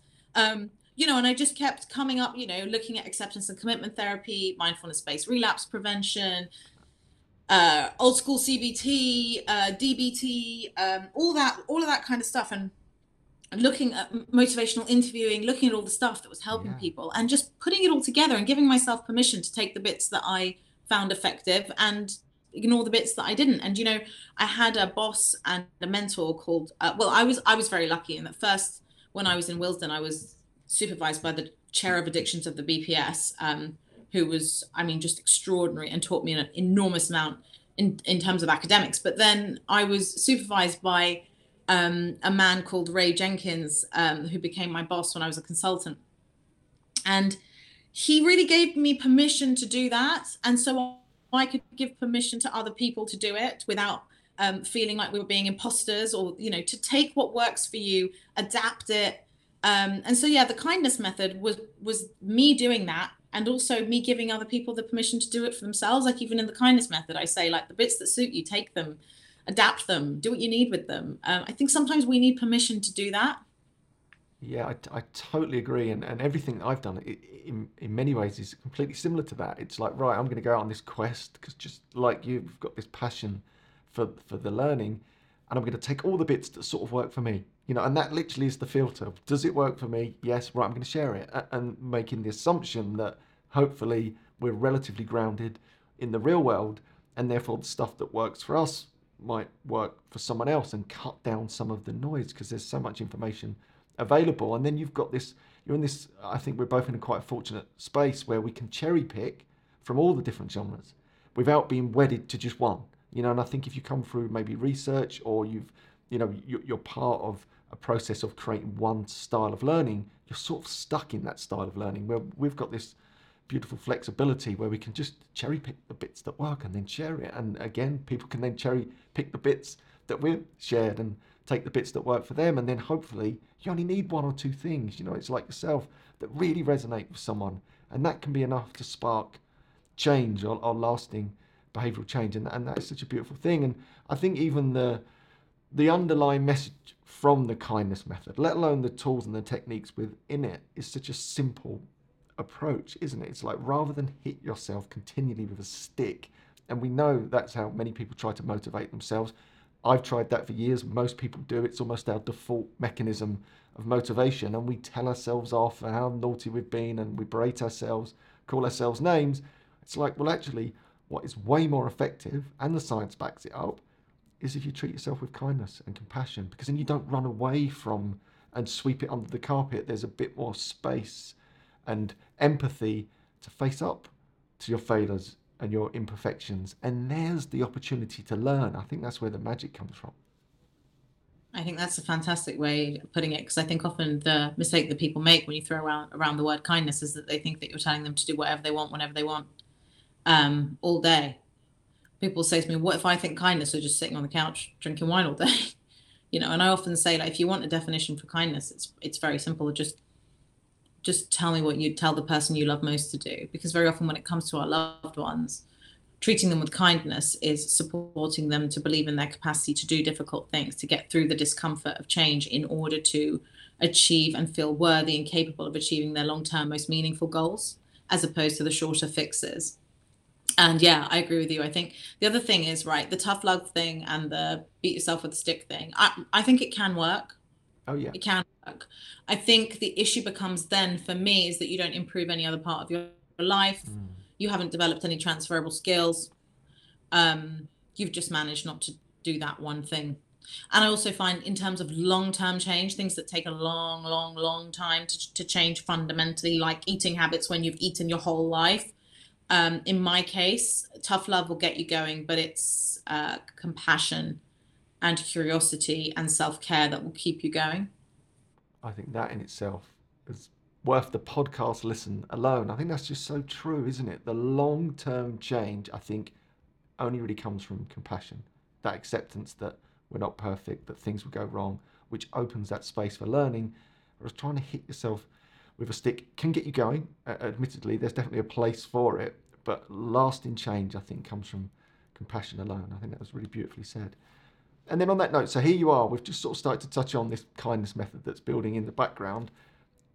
You know, and I just kept coming up, you know, looking at acceptance and commitment therapy, mindfulness-based relapse prevention, old school CBT, DBT, all of that kind of stuff. And looking at motivational interviewing, looking at all the stuff that was helping people and just putting it all together and giving myself permission to take the bits that I found effective and ignore the bits that I didn't. And, you know, I had a boss and a mentor called, I was very lucky in that first, when I was in Wilson, I was supervised by the chair of addictions of the BPS, who was, I mean, just extraordinary and taught me an enormous amount in terms of academics. But then I was supervised by a man called Ray Jenkins, who became my boss when I was a consultant. And he really gave me permission to do that. And so I could give permission to other people to do it without feeling like we were being imposters, or, you know, to take what works for you, adapt it. And so, the kindness method was me doing that, and also me giving other people the permission to do it for themselves. Like, even in the kindness method, I say, like, the bits that suit you, take them, adapt them, do what you need with them. I think sometimes we need permission to do that. Yeah, I totally agree, and everything that I've done in many ways is completely similar to that. It's like, right, I'm going to go out on this quest because just like you, we've got this passion for the learning, and I'm going to take all the bits that sort of work for me, you know, and that literally is the filter. Does it work for me? Yes, right, I'm going to share it, and making the assumption that hopefully we're relatively grounded in the real world, and therefore the stuff that works for us might work for someone else, and cut down some of the noise because there's so much information available. And then you've got this, you're in this, I think we're both in a quite fortunate space where we can cherry pick from all the different genres without being wedded to just one, you know. And I think if you come through maybe research, or you've, you know, you're part of a process of creating one style of learning, you're sort of stuck in that style of learning. Where we've got this beautiful flexibility where we can just cherry pick the bits that work and then share it, and again people can then cherry pick the bits that we've shared and take the bits that work for them, and then hopefully you only need one or two things, you know, it's like yourself, that really resonate with someone, and that can be enough to spark change or lasting behavioural change, and that's such a beautiful thing. And I think even the underlying message from the kindness method, let alone the tools and the techniques within it, is such a simple approach, isn't it? It's like, rather than hit yourself continually with a stick, and we know that's how many people try to motivate themselves. I've tried that for years, most people do. It's almost our default mechanism of motivation, and we tell ourselves off and how naughty we've been, and we berate ourselves, call ourselves names. It's like, well, actually what is way more effective, and the science backs it up, is if you treat yourself with kindness and compassion, because then you don't run away from and sweep it under the carpet. There's a bit more space and empathy to face up to your failures and your imperfections, and there's the opportunity to learn. I think that's where the magic comes from. I think that's a fantastic way of putting it, because I think often the mistake that people make when you throw around the word kindness is that they think that you're telling them to do whatever they want, whenever they want, all day. People say to me, what if I think kindness is just sitting on the couch drinking wine all day? You know, and I often say, like, if you want a definition for kindness, it's very simple. Just tell me what you tell the person you love most to do, because very often when it comes to our loved ones, treating them with kindness is supporting them to believe in their capacity to do difficult things, to get through the discomfort of change in order to achieve and feel worthy and capable of achieving their long-term most meaningful goals, as opposed to the shorter fixes. And yeah, I agree with you. I think the other thing is, right, the tough love thing and the beat yourself with a stick thing, I think it can work. Oh yeah, it can work. I think the issue becomes then for me is that you don't improve any other part of your life. Mm. You haven't developed any transferable skills. You've just managed not to do that one thing. And I also find in terms of long-term change, things that take a long, long, long time to change fundamentally, like eating habits when you've eaten your whole life. In my case, tough love will get you going, but it's compassion and curiosity and self-care that will keep you going. I think that in itself is worth the podcast listen alone. I think that's just so true, isn't it? The long-term change, I think, only really comes from compassion, that acceptance that we're not perfect, that things will go wrong, which opens that space for learning. Whereas trying to hit yourself with a stick can get you going. Admittedly, there's definitely a place for it, but lasting change, I think, comes from compassion alone. I think that was really beautifully said. And then on that note, so here you are, we've just sort of started to touch on this kindness method that's building in the background.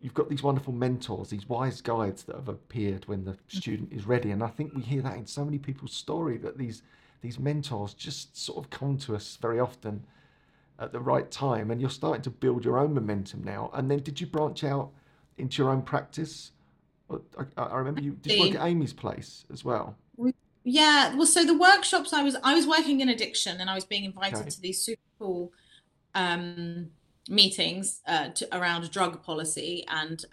You've got these wonderful mentors, these wise guides that have appeared when the student is ready. And I think we hear that in so many people's story, that these mentors just sort of come to us very often at the right time. And you're starting to build your own momentum now. And then did you branch out into your own practice? I remember you did work at Amy's place as well. Yeah, well, so the workshops, I was working in addiction, and I was being invited to these super cool meetings around drug policy and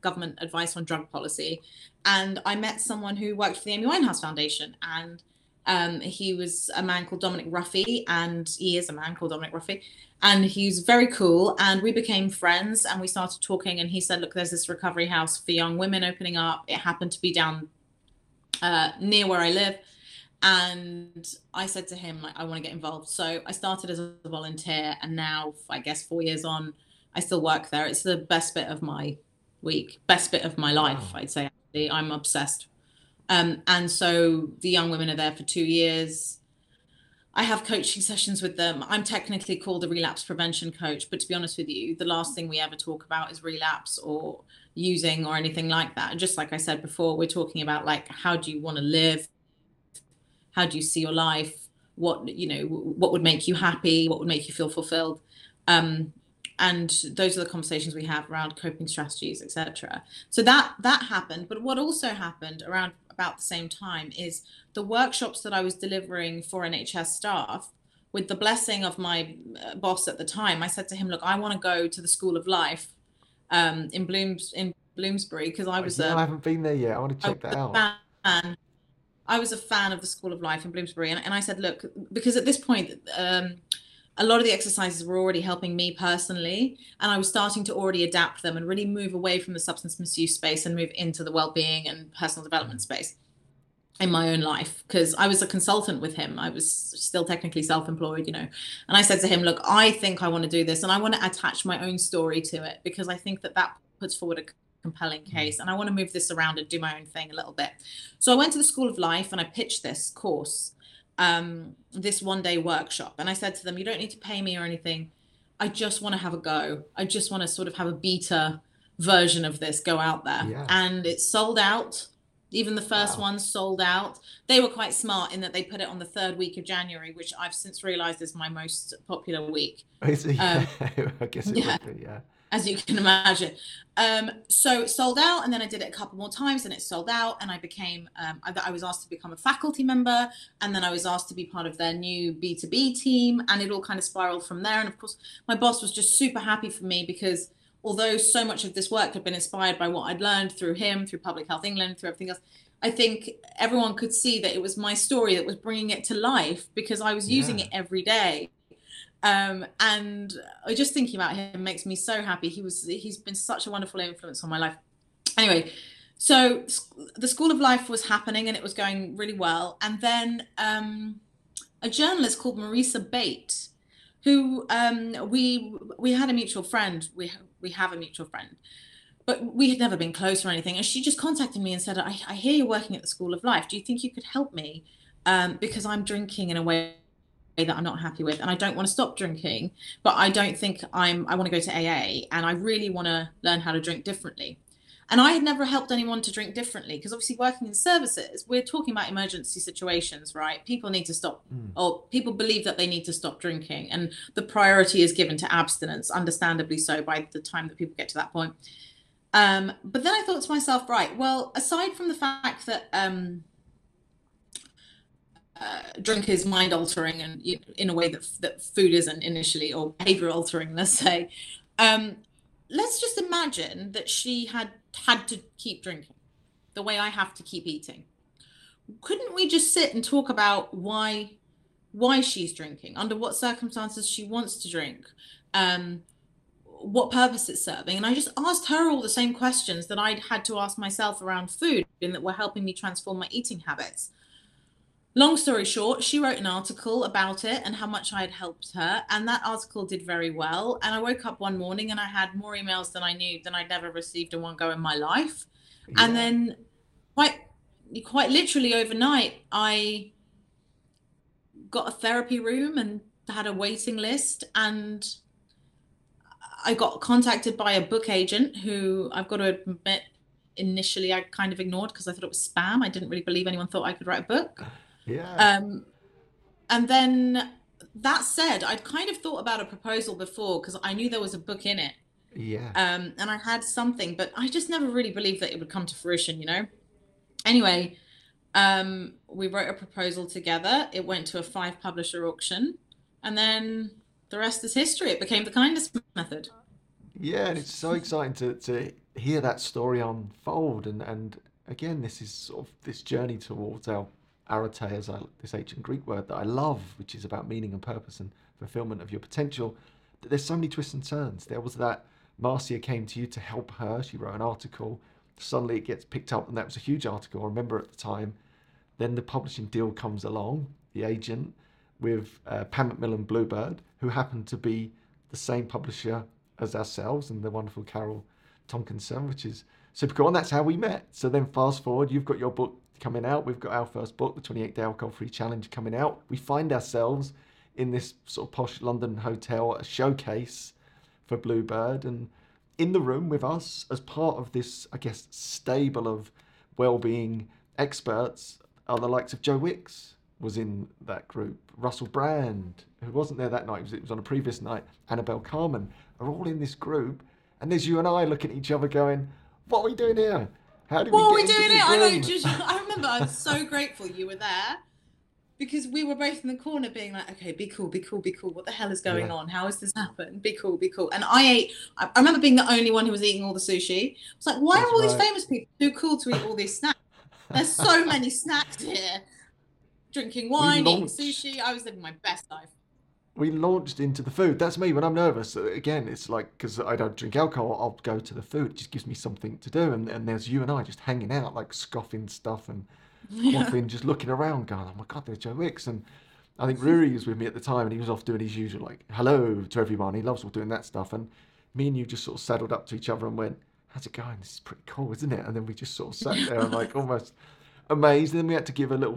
government advice on drug policy. And I met someone who worked for the Amy Winehouse Foundation, and he was a man called Dominic Ruffy, and he is a man called Dominic Ruffy, and he's very cool. And we became friends, and we started talking, and he said, look, there's this recovery house for young women opening up. It happened to be down near where I live, and I said to him, like, I want to get involved. So I started as a volunteer, and now I guess 4 years on, I still work there. It's the best bit of my week, best bit of my life. Wow. I'd say, actually, I'm obsessed. And so the young women are there for 2 years. I have coaching sessions with them. I'm technically called a relapse prevention coach, but to be honest with you, the last thing we ever talk about is relapse or using or anything like that. And just like I said before, we're talking about like, how do you want to live? How do you see your life? What, you know, what would make you happy? What would make you feel fulfilled? And those are the conversations we have around coping strategies, etc. So that happened. But what also happened around about the same time is the workshops that I was delivering for NHS staff, with the blessing of my boss at the time, I said to him, look, I want to go to the School of Life in Bloomsbury, because I was I haven't been there yet. I want to check that out. I was a fan of the School of Life in Bloomsbury. And I said, look, because at this point, a lot of the exercises were already helping me personally, and I was starting to already adapt them and really move away from the substance misuse space and move into the well-being and personal development space in my own life, because I was a consultant with him. I was still technically self-employed, you know. And I said to him, look, I think I want to do this, and I want to attach my own story to it, because I think that that puts forward a compelling case, and I want to move this around and do my own thing a little bit. So I went to the School of Life and I pitched this course, this 1-day workshop. And I said to them, you don't need to pay me or anything. I just want to have a go. I just want to sort of have a beta version of this go out there. Yeah. And it sold out. Even the first one sold out. They were quite smart in that they put it on the third week of January, which I've since realized is my most popular week. I guess it would be, yeah. As you can imagine. So it sold out, and then I did it a couple more times and it sold out, and I became, I was asked to become a faculty member, and then I was asked to be part of their new B2B team, and it all kind of spiraled from there. And of course, my boss was just super happy for me, because although so much of this work had been inspired by what I'd learned through him, through Public Health England, through everything else, I think everyone could see that it was my story that was bringing it to life, because I was using it every day. And just thinking about him makes me so happy. He's been such a wonderful influence on my life. Anyway, so the School of Life was happening and it was going really well. And then a journalist called Marisa Bate, who we had a mutual friend. We have a mutual friend, but we had never been close or anything. And she just contacted me and said, I hear you're working at the School of Life. Do you think you could help me? Because I'm drinking in a way that I'm not happy with, and I don't want to stop drinking, but I don't think I want to go to AA, and I really want to learn how to drink differently. And I had never helped anyone to drink differently, because obviously working in services, we're talking about emergency situations, right? People need to stop, or people believe that they need to stop drinking, and the priority is given to abstinence, understandably so, by the time that people get to that point. But then I thought to myself, right, well, aside from the fact that drink is mind altering, and you know, in a way that food isn't initially, or behavior altering, let's say, let's just imagine that she had to keep drinking the way I have to keep eating. Couldn't we just sit and talk about why she's drinking, under what circumstances she wants to drink, what purpose it's serving? And I just asked her all the same questions that I'd had to ask myself around food, and that were helping me transform my eating habits. Long story short, she wrote an article about it and how much I had helped her. And that article did very well. And I woke up one morning and I had more emails than I'd ever received in one go in my life. Yeah. And then quite literally overnight, I got a therapy room and had a waiting list. And I got contacted by a book agent who, I've got to admit, initially I kind of ignored, because I thought it was spam. I didn't really believe anyone thought I could write a book. Yeah. And then, that said, I'd kind of thought about a proposal before, because I knew there was a book in it. Yeah. And I had something, but I just never really believed that it would come to fruition, you know? Anyway, we wrote a proposal together. It went to a 5-publisher auction, and then the rest is history. It became The Kindness Method. Yeah, and it's so exciting to hear that story unfold. And again, this is sort of this journey towards our arete, as this ancient Greek word that I love, which is about meaning and purpose and fulfillment of your potential. There's so many twists and turns. There was that Marcia came to you to help her. She wrote an article. Suddenly it gets picked up, and that was a huge article, I remember at the time. Then the publishing deal comes along, the agent, with Pan Macmillan Bluebird, who happened to be the same publisher as ourselves, and the wonderful Carol Tonkinson, which is super cool. And that's how we met. So then fast forward, you've got your book coming out. We've got our first book, The 28-Day Alcohol-Free Challenge, coming out. We find ourselves in this sort of posh London hotel, a showcase for Bluebird, and in the room with us, as part of this, I guess, stable of well-being experts, are the likes of Joe Wicks was in that group, Russell Brand, who wasn't there that night, it was on a previous night, Annabelle Carman, are all in this group, and there's you and I looking at each other going, what are we doing here? How do we get into this room? I remember I was so grateful you were there, because we were both in the corner being like, okay, be cool, be cool, be cool. What the hell is going on? How has this happened? Be cool, be cool. And I remember being the only one who was eating all the sushi. I was like, why are all these famous people too cool to eat all these snacks? There's so many snacks here. Drinking wine, eating sushi. I was living my best life. We launched into the food. That's me when I'm nervous. Again, it's like, because I don't drink alcohol, I'll go to the food. It just gives me something to do. And there's you and I just hanging out, like scoffing stuff and coughing, just looking around going, oh my God, there's Joe Wicks. And I think Ruri was with me at the time and he was off doing his usual like hello to everyone. He loves all doing that stuff. And me and you just sort of saddled up to each other and went, how's it going? This is pretty cool, isn't it? And then we just sort of sat there and like almost amazed. And then we had to give a little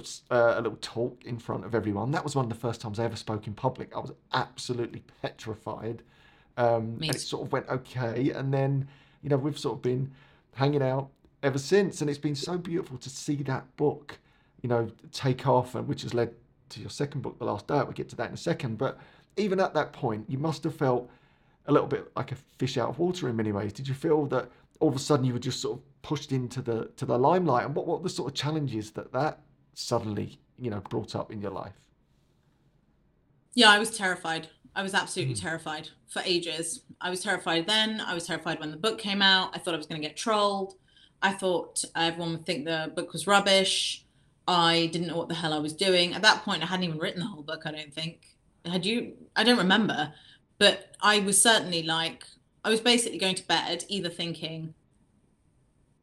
talk in front of everyone. That was one of the first times I ever spoke in public. I was absolutely petrified. And it sort of went okay. And then, you know, we've sort of been hanging out ever since, and it's been so beautiful to see that book, you know, take off, and which has led to your second book, The Last Diet. We'll get to that in a second, but even at that point you must have felt a little bit like a fish out of water in many ways. Did you feel that all of a sudden you were just sort of pushed into the limelight, and what were the sort of challenges that suddenly, you know, brought up in your life? Yeah, I was terrified. I was absolutely terrified for ages. I was terrified then. I was terrified when the book came out. I thought I was going to get trolled. I thought everyone would think the book was rubbish. I didn't know what the hell I was doing. At that point, I hadn't even written the whole book, I don't think. Had you? I don't remember. But I was certainly like, I was basically going to bed either thinking,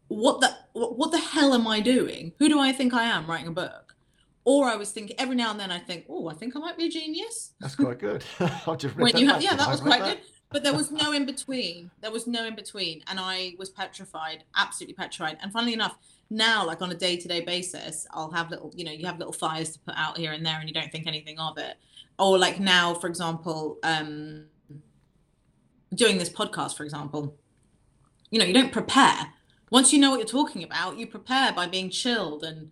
what the hell am I doing? Who do I think I am writing a book? Or I was thinking, every now and then I think, oh, I think I might be a genius. That's quite good. I'll just read that. Yeah, that was quite good. But there was no in between. And I was petrified, absolutely petrified. And funnily enough, now, like on a day-to-day basis, I'll have little, you know, you have little fires to put out here and there and you don't think anything of it. Or like now, for example, doing this podcast, for example, you know, you don't prepare. Once you know what you're talking about, you prepare by being chilled and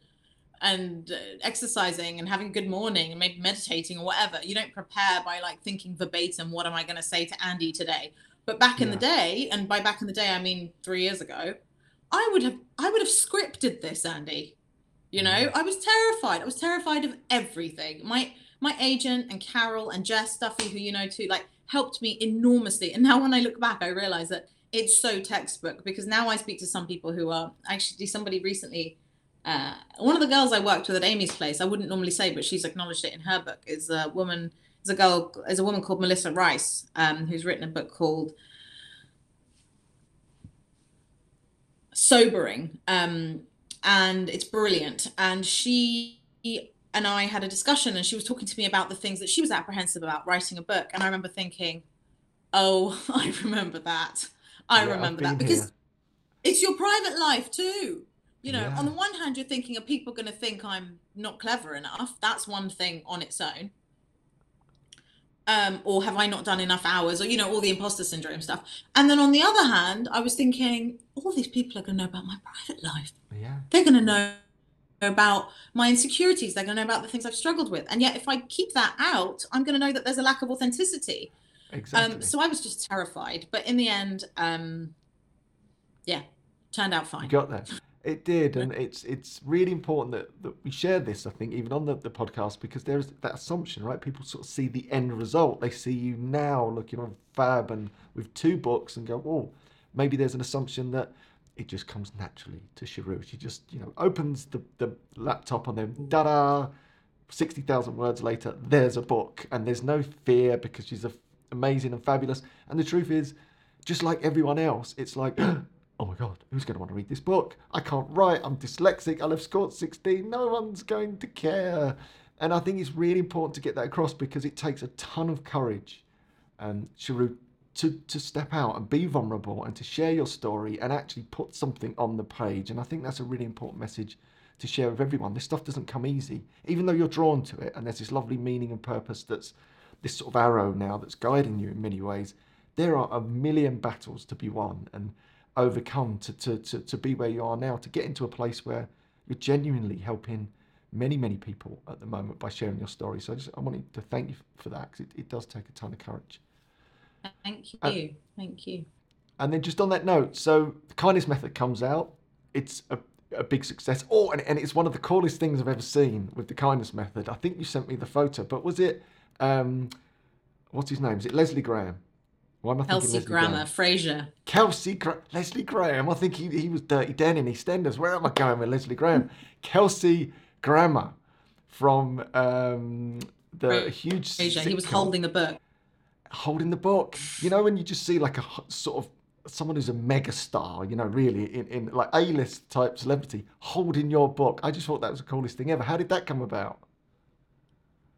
exercising and having a good morning and maybe meditating or whatever. You don't prepare by like thinking verbatim, what am I going to say to Andy today? But back in the day, and by back in the day, I mean 3 years ago, I would have scripted this, Andy. You know, I was terrified. I was terrified of everything. My agent and Carol and Jess Duffy, who you know too, like helped me enormously. And now when I look back, I realize that it's so textbook, because now I speak to some people who are actually, somebody recently, one of the girls I worked with at Amy's place, I wouldn't normally say, but she's acknowledged it in her book, is a woman called Melissa Rice, who's written a book called Sobering, and it's brilliant. And she and I had a discussion, and she was talking to me about the things that she was apprehensive about writing a book, and I remember thinking, oh, I remember that. Because it's your private life too. You know, on the one hand, you're thinking, are people going to think I'm not clever enough? That's one thing on its own. Or have I not done enough hours? Or, you know, all the imposter syndrome stuff. And then on the other hand, I was thinking, all these people are going to know about my private life. Yeah. They're going to know about my insecurities. They're going to know about the things I've struggled with. And yet if I keep that out, I'm going to know that there's a lack of authenticity. Exactly. So I was just terrified. But in the end, turned out fine. You got that. It did, and it's really important that we share this, I think, even on the podcast, because there's that assumption, right? People sort of see the end result. They see you now looking on fab and with two books and go, oh, maybe there's an assumption that it just comes naturally to Shahroo. She just, you know, opens the laptop and then, da-da, 60,000 words later, there's a book. And there's no fear because she's amazing and fabulous. And the truth is, just like everyone else, it's like... oh my God, who's going to want to read this book? I can't write, I'm dyslexic, I left school at 16, no one's going to care. And I think it's really important to get that across, because it takes a ton of courage, Shahroo, to step out and be vulnerable and to share your story and actually put something on the page. And I think that's a really important message to share with everyone. This stuff doesn't come easy, even though you're drawn to it, and there's this lovely meaning and purpose that's this sort of arrow now that's guiding you in many ways. There are a million battles to be won and overcome to be where you are now, to get into a place where you're genuinely helping many, many people at the moment by sharing your story. So I wanted to thank you for that, because it does take a ton of courage. Thank you. Thank you. And then just on that note, so The Kindness Method comes out. It's a big success. Oh, and it's one of the coolest things I've ever seen with The Kindness Method. I think you sent me the photo, but was it, what's his name? Is it Leslie Graham? Why am I Kelsey thinking Grammer, Graham? Fraser. Kelsey Leslie Graham. I think he was Dirty Dan in EastEnders. Where am I going with Leslie Graham? Kelsey Grammer from the Fraser. Huge sitcom. He was holding the book. Holding the book. You know, when you just see like a sort of someone who's a megastar, you know, really in like A-list type celebrity holding your book. I just thought that was the coolest thing ever. How did that come about?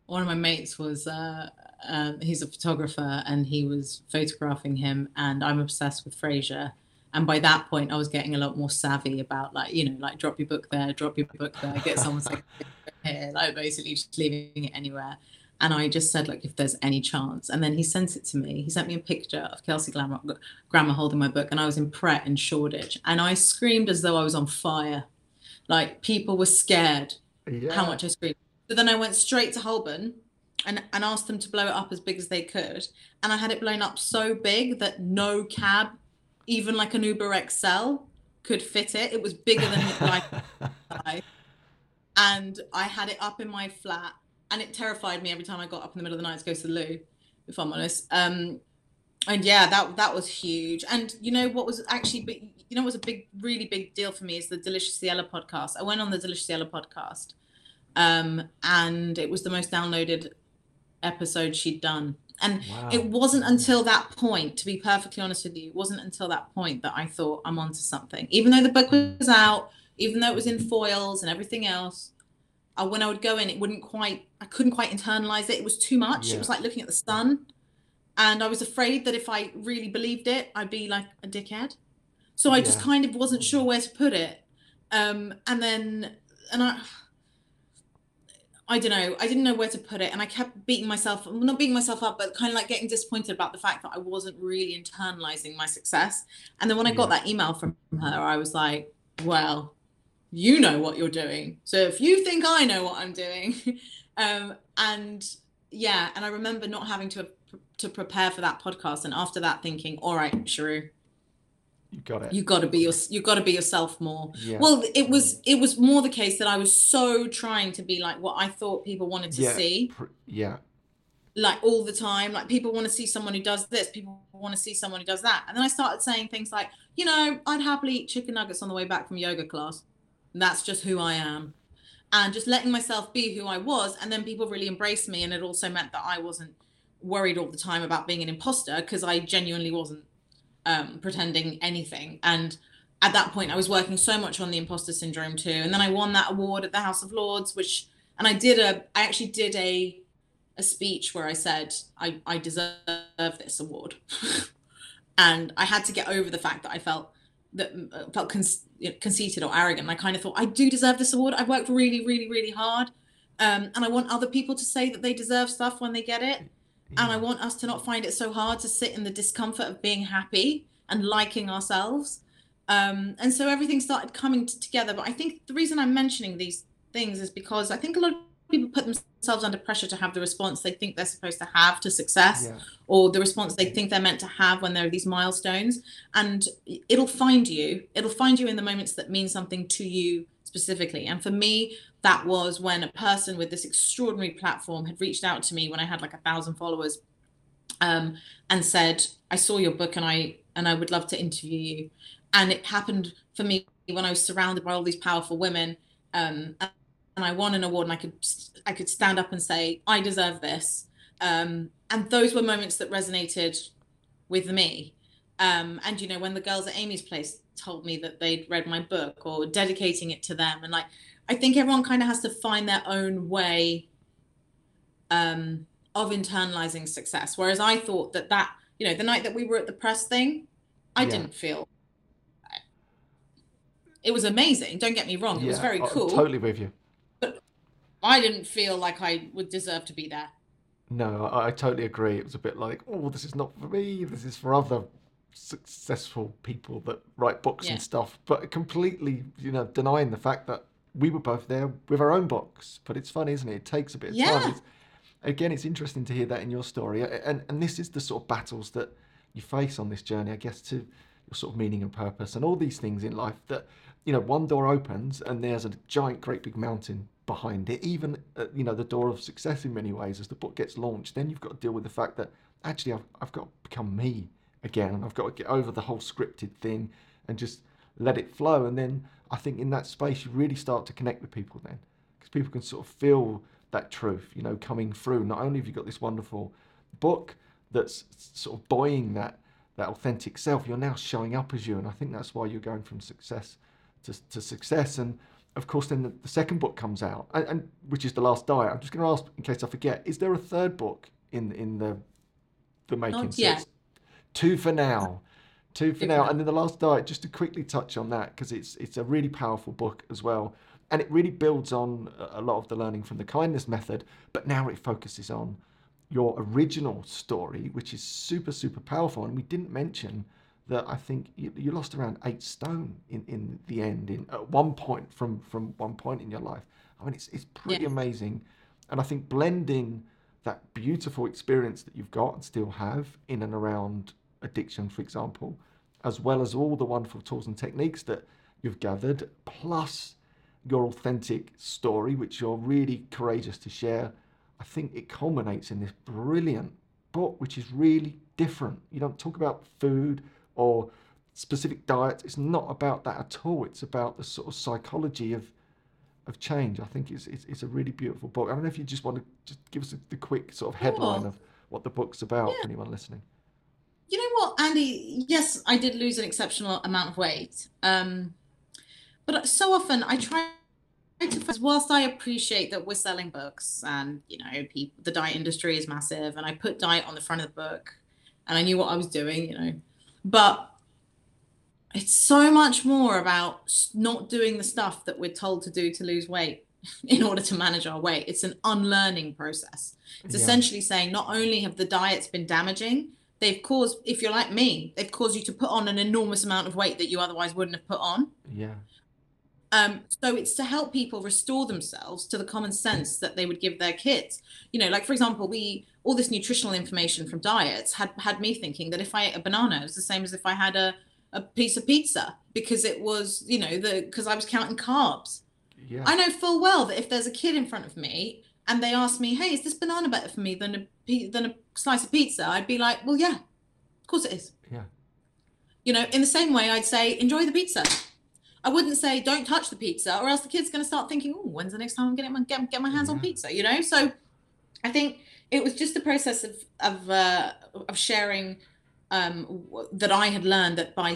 One of my mates was, he's a photographer, and he was photographing him, and I'm obsessed with Frasier. And by that point, I was getting a lot more savvy about, like, you know, like, drop your book there, get someone's like here, like basically just leaving it anywhere. And I just said, like, if there's any chance. And then he sent it to me. He sent me a picture of Kelsey Grammer holding my book, and I was in Pret in Shoreditch. And I screamed as though I was on fire. Like, people were scared how much I screamed. But then I went straight to Holborn and asked them to blow it up as big as they could. And I had it blown up so big that no cab, even like an Uber XL, could fit it. It was bigger than like. And I had it up in my flat. And it terrified me every time I got up in the middle of the night to go to the loo, if I'm honest. And yeah, that was huge. And you know what was actually big, you know what was a big, really big deal for me is the Delicious Ella podcast. I went on the Delicious Ella podcast. And it was the most downloaded episode she'd done. And wow. It wasn't until that point, to be perfectly honest with you, it wasn't until that point that I thought I'm onto something. Even though the book was out, even though it was in foils and everything else, when I would go in, I couldn't quite internalize it. It was too much. Yeah. It was like looking at the sun. And I was afraid that if I really believed it, I'd be like a dickhead. So I just kind of wasn't sure where to put it. I don't know. I didn't know where to put it. And I kept not beating myself up, but kind of like getting disappointed about the fact that I wasn't really internalizing my success. And then when I got that email from her, I was like, well, you know what you're doing. So if you think I know what I'm doing, and I remember not having to prepare for that podcast, and after that thinking, all right, Shahroo, you got it. You got to be yourself more. Yeah. Well, it was more the case that I was so trying to be like what I thought people wanted to see. Yeah. Like all the time, like people want to see someone who does this, people want to see someone who does that. And then I started saying things like, you know, I'd happily eat chicken nuggets on the way back from yoga class. That's just who I am, and just letting myself be who I was. And then people really embraced me. And it also meant that I wasn't worried all the time about being an imposter, because I genuinely wasn't pretending anything. And at that point I was working so much on the imposter syndrome too. And then I won that award at the House of Lords, I actually did a speech where I said, I deserve this award. And I had to get over the fact that I felt conceited or arrogant. I kind of thought, I do deserve this award. I've worked really, really, really hard. And I want other people to say that they deserve stuff when they get it. Yeah. And I want us to not find it so hard to sit in the discomfort of being happy and liking ourselves. And so everything started coming together. But I think the reason I'm mentioning these things is because I think a lot of people put themselves under pressure to have the response they think they're supposed to have to success, or the response they think they're meant to have when there are these milestones. And it'll find you in the moments that mean something to you specifically. And for me, that was when a person with this extraordinary platform had reached out to me when I had like 1,000 followers, and said, I saw your book and I would love to interview you. And it happened for me when I was surrounded by all these powerful women, and I won an award, and I could stand up and say, I deserve this. And those were moments that resonated with me. And, you know, when the girls at Amy's Place told me that they'd read my book or dedicating it to them. And like, I think everyone kind of has to find their own way of internalizing success. Whereas I thought that, you know, the night that we were at the press thing, I didn't feel It was amazing. Don't get me wrong. It was very cool. I'm totally with you. But I didn't feel like I would deserve to be there. No, I totally agree. It was a bit like, oh, this is not for me. This is for other successful people that write books and stuff. But completely, denying the fact that we were both there with our own books. But it's funny, isn't it? It takes a bit of time. Again, it's interesting to hear that in your story. And this is the sort of battles that you face on this journey, I guess, to your sort of meaning and purpose and all these things in life that, one door opens and there's a giant, great big mountain behind it. Even, the door of success in many ways, as the book gets launched, then you've got to deal with the fact that actually I've got to become me again. And I've got to get over the whole scripted thing and just let it flow. And then I think in that space, you really start to connect with people then, because people can sort of feel that truth, coming through. Not only have you got this wonderful book that's sort of buoying that authentic self, you're now showing up as you. And I think that's why you're going from success to success. And of course, then the second book comes out, and which is The Last Diet. I'm just going to ask, in case I forget, is there a third book in the making? Not yet. So two for now. And then The Last Diet, just to quickly touch on that, because it's a really powerful book as well. And it really builds on a lot of the learning from the Kindness Method, but now it focuses on your original story, which is super, super powerful. And we didn't mention that I think you lost around 8 stone in the end, at one point from one point in your life. I mean, it's pretty amazing. And I think blending that beautiful experience that you've got and still have in and around addiction, for example, as well as all the wonderful tools and techniques that you've gathered, plus your authentic story, which you're really courageous to share, I think it culminates in this brilliant book, which is really different. You don't talk about food or specific diets. It's not about that at all. It's about the sort of psychology of change. I think it's a really beautiful book. I don't know if you just want to just give us the quick sort of headline of what the book's about for anyone listening. You know what, Andy? Yes, I did lose an exceptional amount of weight. But so often I try to, whilst I appreciate that we're selling books and, people, the diet industry is massive, and I put diet on the front of the book and I knew what I was doing, but it's so much more about not doing the stuff that we're told to do to lose weight in order to manage our weight. It's an unlearning process. It's essentially saying not only have the diets been damaging, they've caused, if you're like me, they've caused you to put on an enormous amount of weight that you otherwise wouldn't have put on. Yeah. So it's to help people restore themselves to the common sense that they would give their kids. Like, for example, all this nutritional information from diets had me thinking that if I ate a banana, it was the same as if I had a piece of pizza, because it was, because I was counting carbs. Yeah. I know full well that if there's a kid in front of me and they ask me, hey, is this banana better for me than a slice of pizza? I'd be like, well, yeah, of course it is. Yeah. In the same way, I'd say, enjoy the pizza. I wouldn't say don't touch the pizza, or else the kid's going to start thinking, oh, when's the next time I'm going to get my hands on pizza, So I think it was just the process of sharing that I had learned that by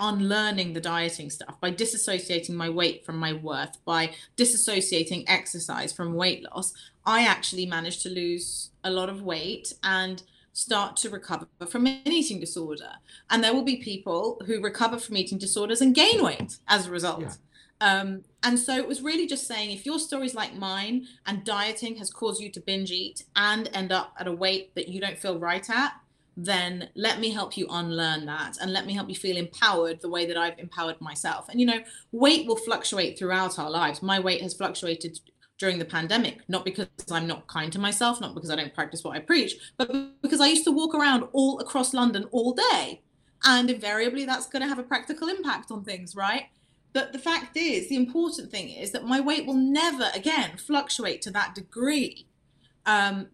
unlearning the dieting stuff, by disassociating my weight from my worth, by disassociating exercise from weight loss, I actually managed to lose a lot of weight and start to recover from an eating disorder. And there will be people who recover from eating disorders and gain weight as a result. Yeah. And so it was really just saying, if your story's like mine and dieting has caused you to binge eat and end up at a weight that you don't feel right at, then let me help you unlearn that, and let me help you feel empowered the way that I've empowered myself. And weight will fluctuate throughout our lives. My weight has fluctuated during the pandemic, not because I'm not kind to myself, not because I don't practice what I preach, but because I used to walk around all across London all day. And invariably that's going to have a practical impact on things, right? But the fact is, the important thing is that my weight will never again fluctuate to that degree.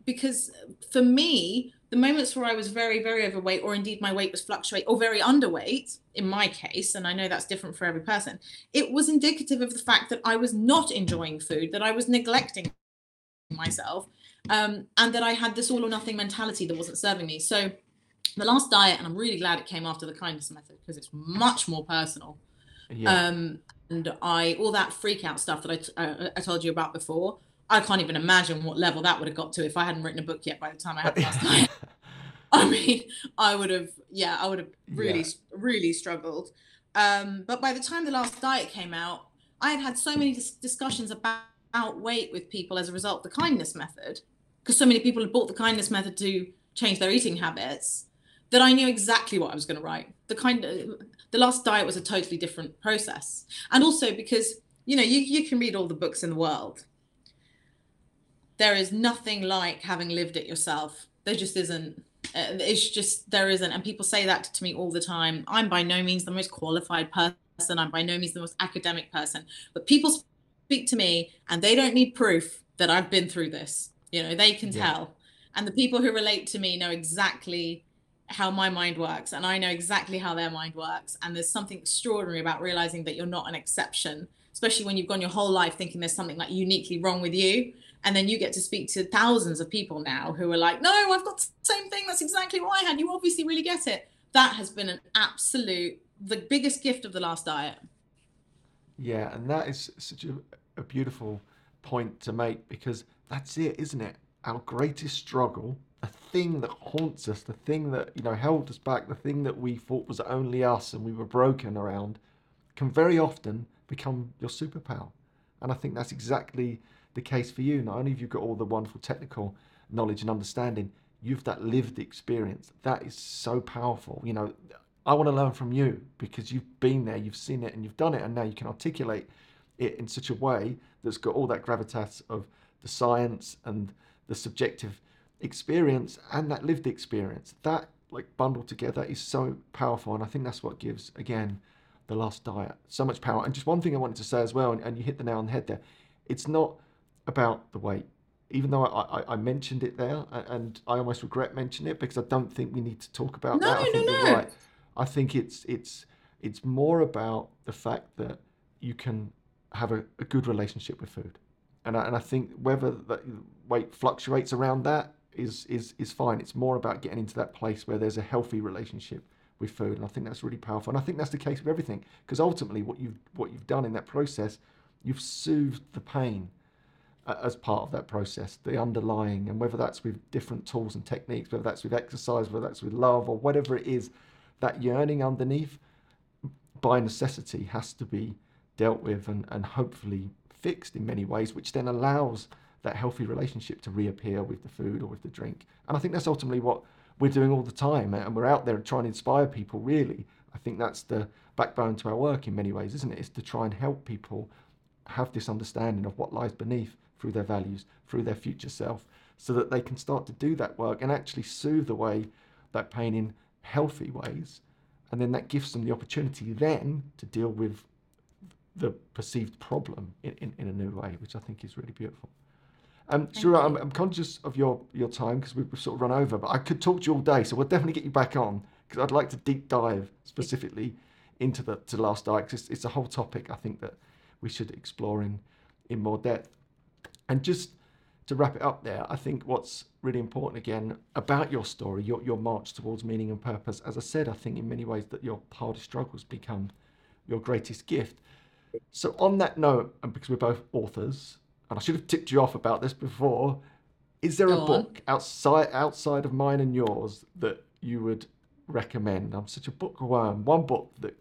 Because for me, the moments where I was very, very overweight, or indeed my weight was fluctuate, or very underweight in my case, and I know that's different for every person, it was indicative of the fact that I was not enjoying food, that I was neglecting myself, and that I had this all or nothing mentality that wasn't serving me. So The Last Diet, and I'm really glad it came after The Kindness Method, because it's much more personal. Yeah. And all that freak out stuff that I told you about before, I can't even imagine what level that would have got to if I hadn't written a book yet by the time I had The Last Diet. I mean, I would have really struggled. But by the time The Last Diet came out, I had had so many discussions about weight with people as a result of The Kindness Method, because so many people had bought The Kindness Method to change their eating habits, that I knew exactly what I was going to write. The Last Diet was a totally different process. And also because, you know, you can read all the books in the world. There is nothing like having lived it yourself. There just isn't. There isn't. And people say that to me all the time. I'm by no means the most qualified person. I'm by no means the most academic person. But people speak to me and they don't need proof that I've been through this. You know, they can tell. And the people who relate to me know exactly how my mind works, and I know exactly how their mind works. And there's something extraordinary about realizing that you're not an exception, especially when you've gone your whole life thinking there's something like uniquely wrong with you. And then you get to speak to thousands of people now who are like, no, I've got the same thing. That's exactly what I had. You obviously really get it. That has been an absolute, the biggest gift of The Last Diet. Yeah. And that is such a beautiful point to make, because that's it, isn't it? Our greatest struggle, the thing that haunts us, the thing that, you know, held us back, the thing that we thought was only us and we were broken around, can very often become your superpower. And I think that's exactly the case for you. Not only have you got all the wonderful technical knowledge and understanding, you've that lived experience. That is so powerful. You know, I want to learn from you, because you've been there, you've seen it, and you've done it, and now you can articulate it in such a way that's got all that gravitas of the science and the subjective experience and that lived experience. That, like, bundled together is so powerful. And I think that's what gives, again, The Last Diet so much power. And just one thing I wanted to say as well, and you hit the nail on the head there, it's not about the weight, even though I mentioned it there, and I almost regret mentioning it, because I don't think we need to talk about that. I think you're right. I think it's more about the fact that you can have a good relationship with food. And I think whether the weight fluctuates around that is fine. It's more about getting into that place where there's a healthy relationship with food. And I think that's really powerful. And I think that's the case with everything, because ultimately what you've done in that process, you've soothed the pain as part of that process, the underlying, and whether that's with different tools and techniques, whether that's with exercise, whether that's with love, or whatever it is, that yearning underneath by necessity has to be dealt with and hopefully fixed in many ways, which then allows that healthy relationship to reappear with the food or with the drink. And I think that's ultimately what we're doing all the time, and we're out there trying to inspire people, really. I think that's the backbone to our work in many ways, isn't it? It's to try and help people have this understanding of what lies beneath through their values, through their future self, so that they can start to do that work and actually soothe away that pain in healthy ways. And then that gives them the opportunity then to deal with the perceived problem in a new way, which I think is really beautiful. Shahroo, I'm conscious of your time, because we've sort of run over, but I could talk to you all day, so we'll definitely get you back on, because I'd like to deep dive specifically into the Last Diet, because it's a whole topic I think that we should explore in more depth. And just to wrap it up there, I think what's really important again about your story, your march towards meaning and purpose, as I said, I think in many ways that your hardest struggles become your greatest gift. So on that note, and because we're both authors, and I should have tipped you off about this before, is there a book outside of mine and yours that you would recommend? I'm such a bookworm. One book that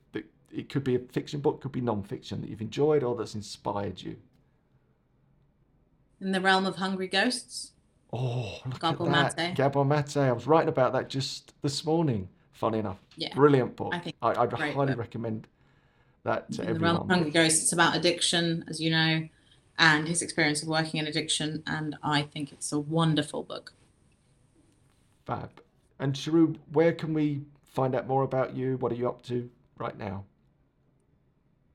it could be a fiction book, could be non-fiction, that you've enjoyed or that's inspired you. In the Realm of Hungry Ghosts. Oh, look at that. Gabor Maté. I was writing about that just this morning, funny enough. Yeah. Brilliant book. I'd highly recommend that to everyone. The Realm of Hungry Ghosts, it's about addiction, as you know, and his experience of working in addiction, and I think it's a wonderful book. Fab. And Shahroo, where can we find out more about you? What are you up to right now?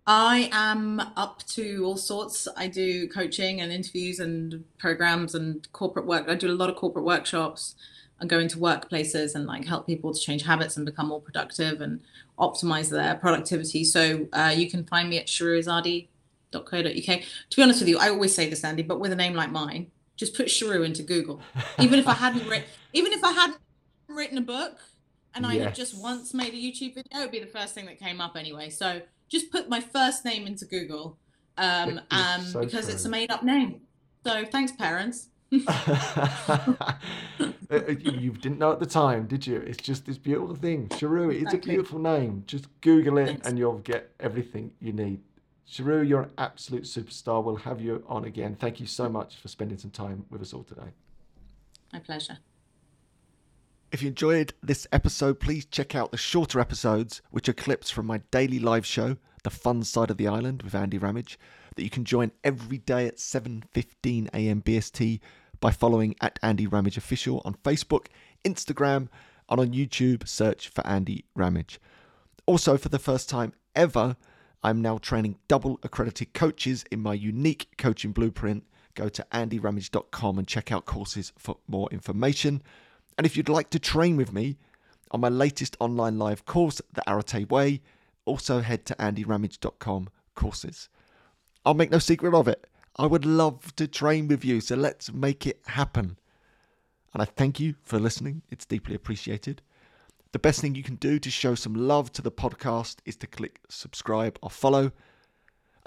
I am up to all sorts. I do coaching and interviews and programs and corporate work. I do a lot of corporate workshops and go into workplaces and like help people to change habits and become more productive and optimize their productivity. So you can find me at shahrooizadi.co.uk. To be honest with you, I always say this, Andy, but with a name like mine, just put Shahroo into Google. Even if I hadn't written a book and I had just once made a YouTube video, it would be the first thing that came up anyway. So just put my first name into Google, because it's a made up name. So thanks, parents. You didn't know at the time, did you? It's just this beautiful thing. Shahroo, it's a beautiful name. Just Google it and you'll get everything you need. Shahroo, you're an absolute superstar. We'll have you on again. Thank you so much for spending some time with us all today. My pleasure. If you enjoyed this episode, please check out the shorter episodes, which are clips from my daily live show, The Fun Side of the Island with Andy Ramage, that you can join every day at 7:15 a.m. BST by following at Andy Ramage Official on Facebook, Instagram, and on YouTube, search for Andy Ramage. Also, for the first time ever, I'm now training double accredited coaches in my unique coaching blueprint. Go to andyramage.com and check out courses for more information. And if you'd like to train with me on my latest online live course, The Arate Way, also head to andyramage.com courses. I'll make no secret of it. I would love to train with you, so let's make it happen. And I thank you for listening. It's deeply appreciated. The best thing you can do to show some love to the podcast is to click subscribe or follow.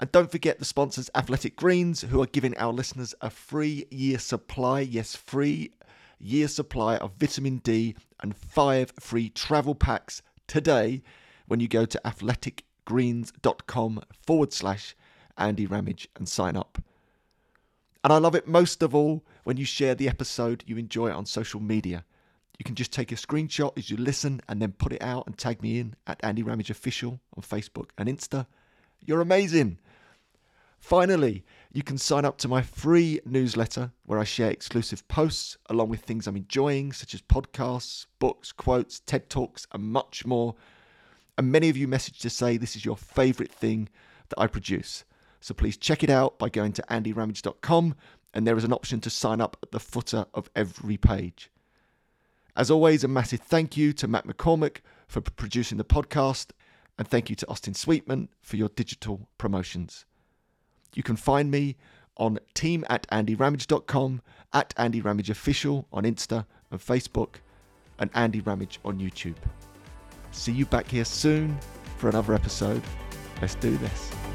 And don't forget the sponsors, Athletic Greens, who are giving our listeners a free year supply. Yes, free year supply of vitamin D and 5 free travel packs today when you go to athleticgreens.com/Andy Ramage and sign up. And I love it most of all when you share the episode you enjoy on social media. You can just take a screenshot as you listen and then put it out and tag me in at Andy Ramage Official on Facebook and Insta. You're amazing. Finally, you can sign up to my free newsletter where I share exclusive posts along with things I'm enjoying, such as podcasts, books, quotes, TED Talks, and much more. And many of you message to say this is your favorite thing that I produce. So please check it out by going to andyramage.com, and there is an option to sign up at the footer of every page. As always, a massive thank you to Matt McCormick for producing the podcast, and thank you to Austin Sweetman for your digital promotions. You can find me on team at andyramage.com, at Andy Ramage Official on Insta and Facebook, and Andy Ramage on YouTube. See you back here soon for another episode. Let's do this.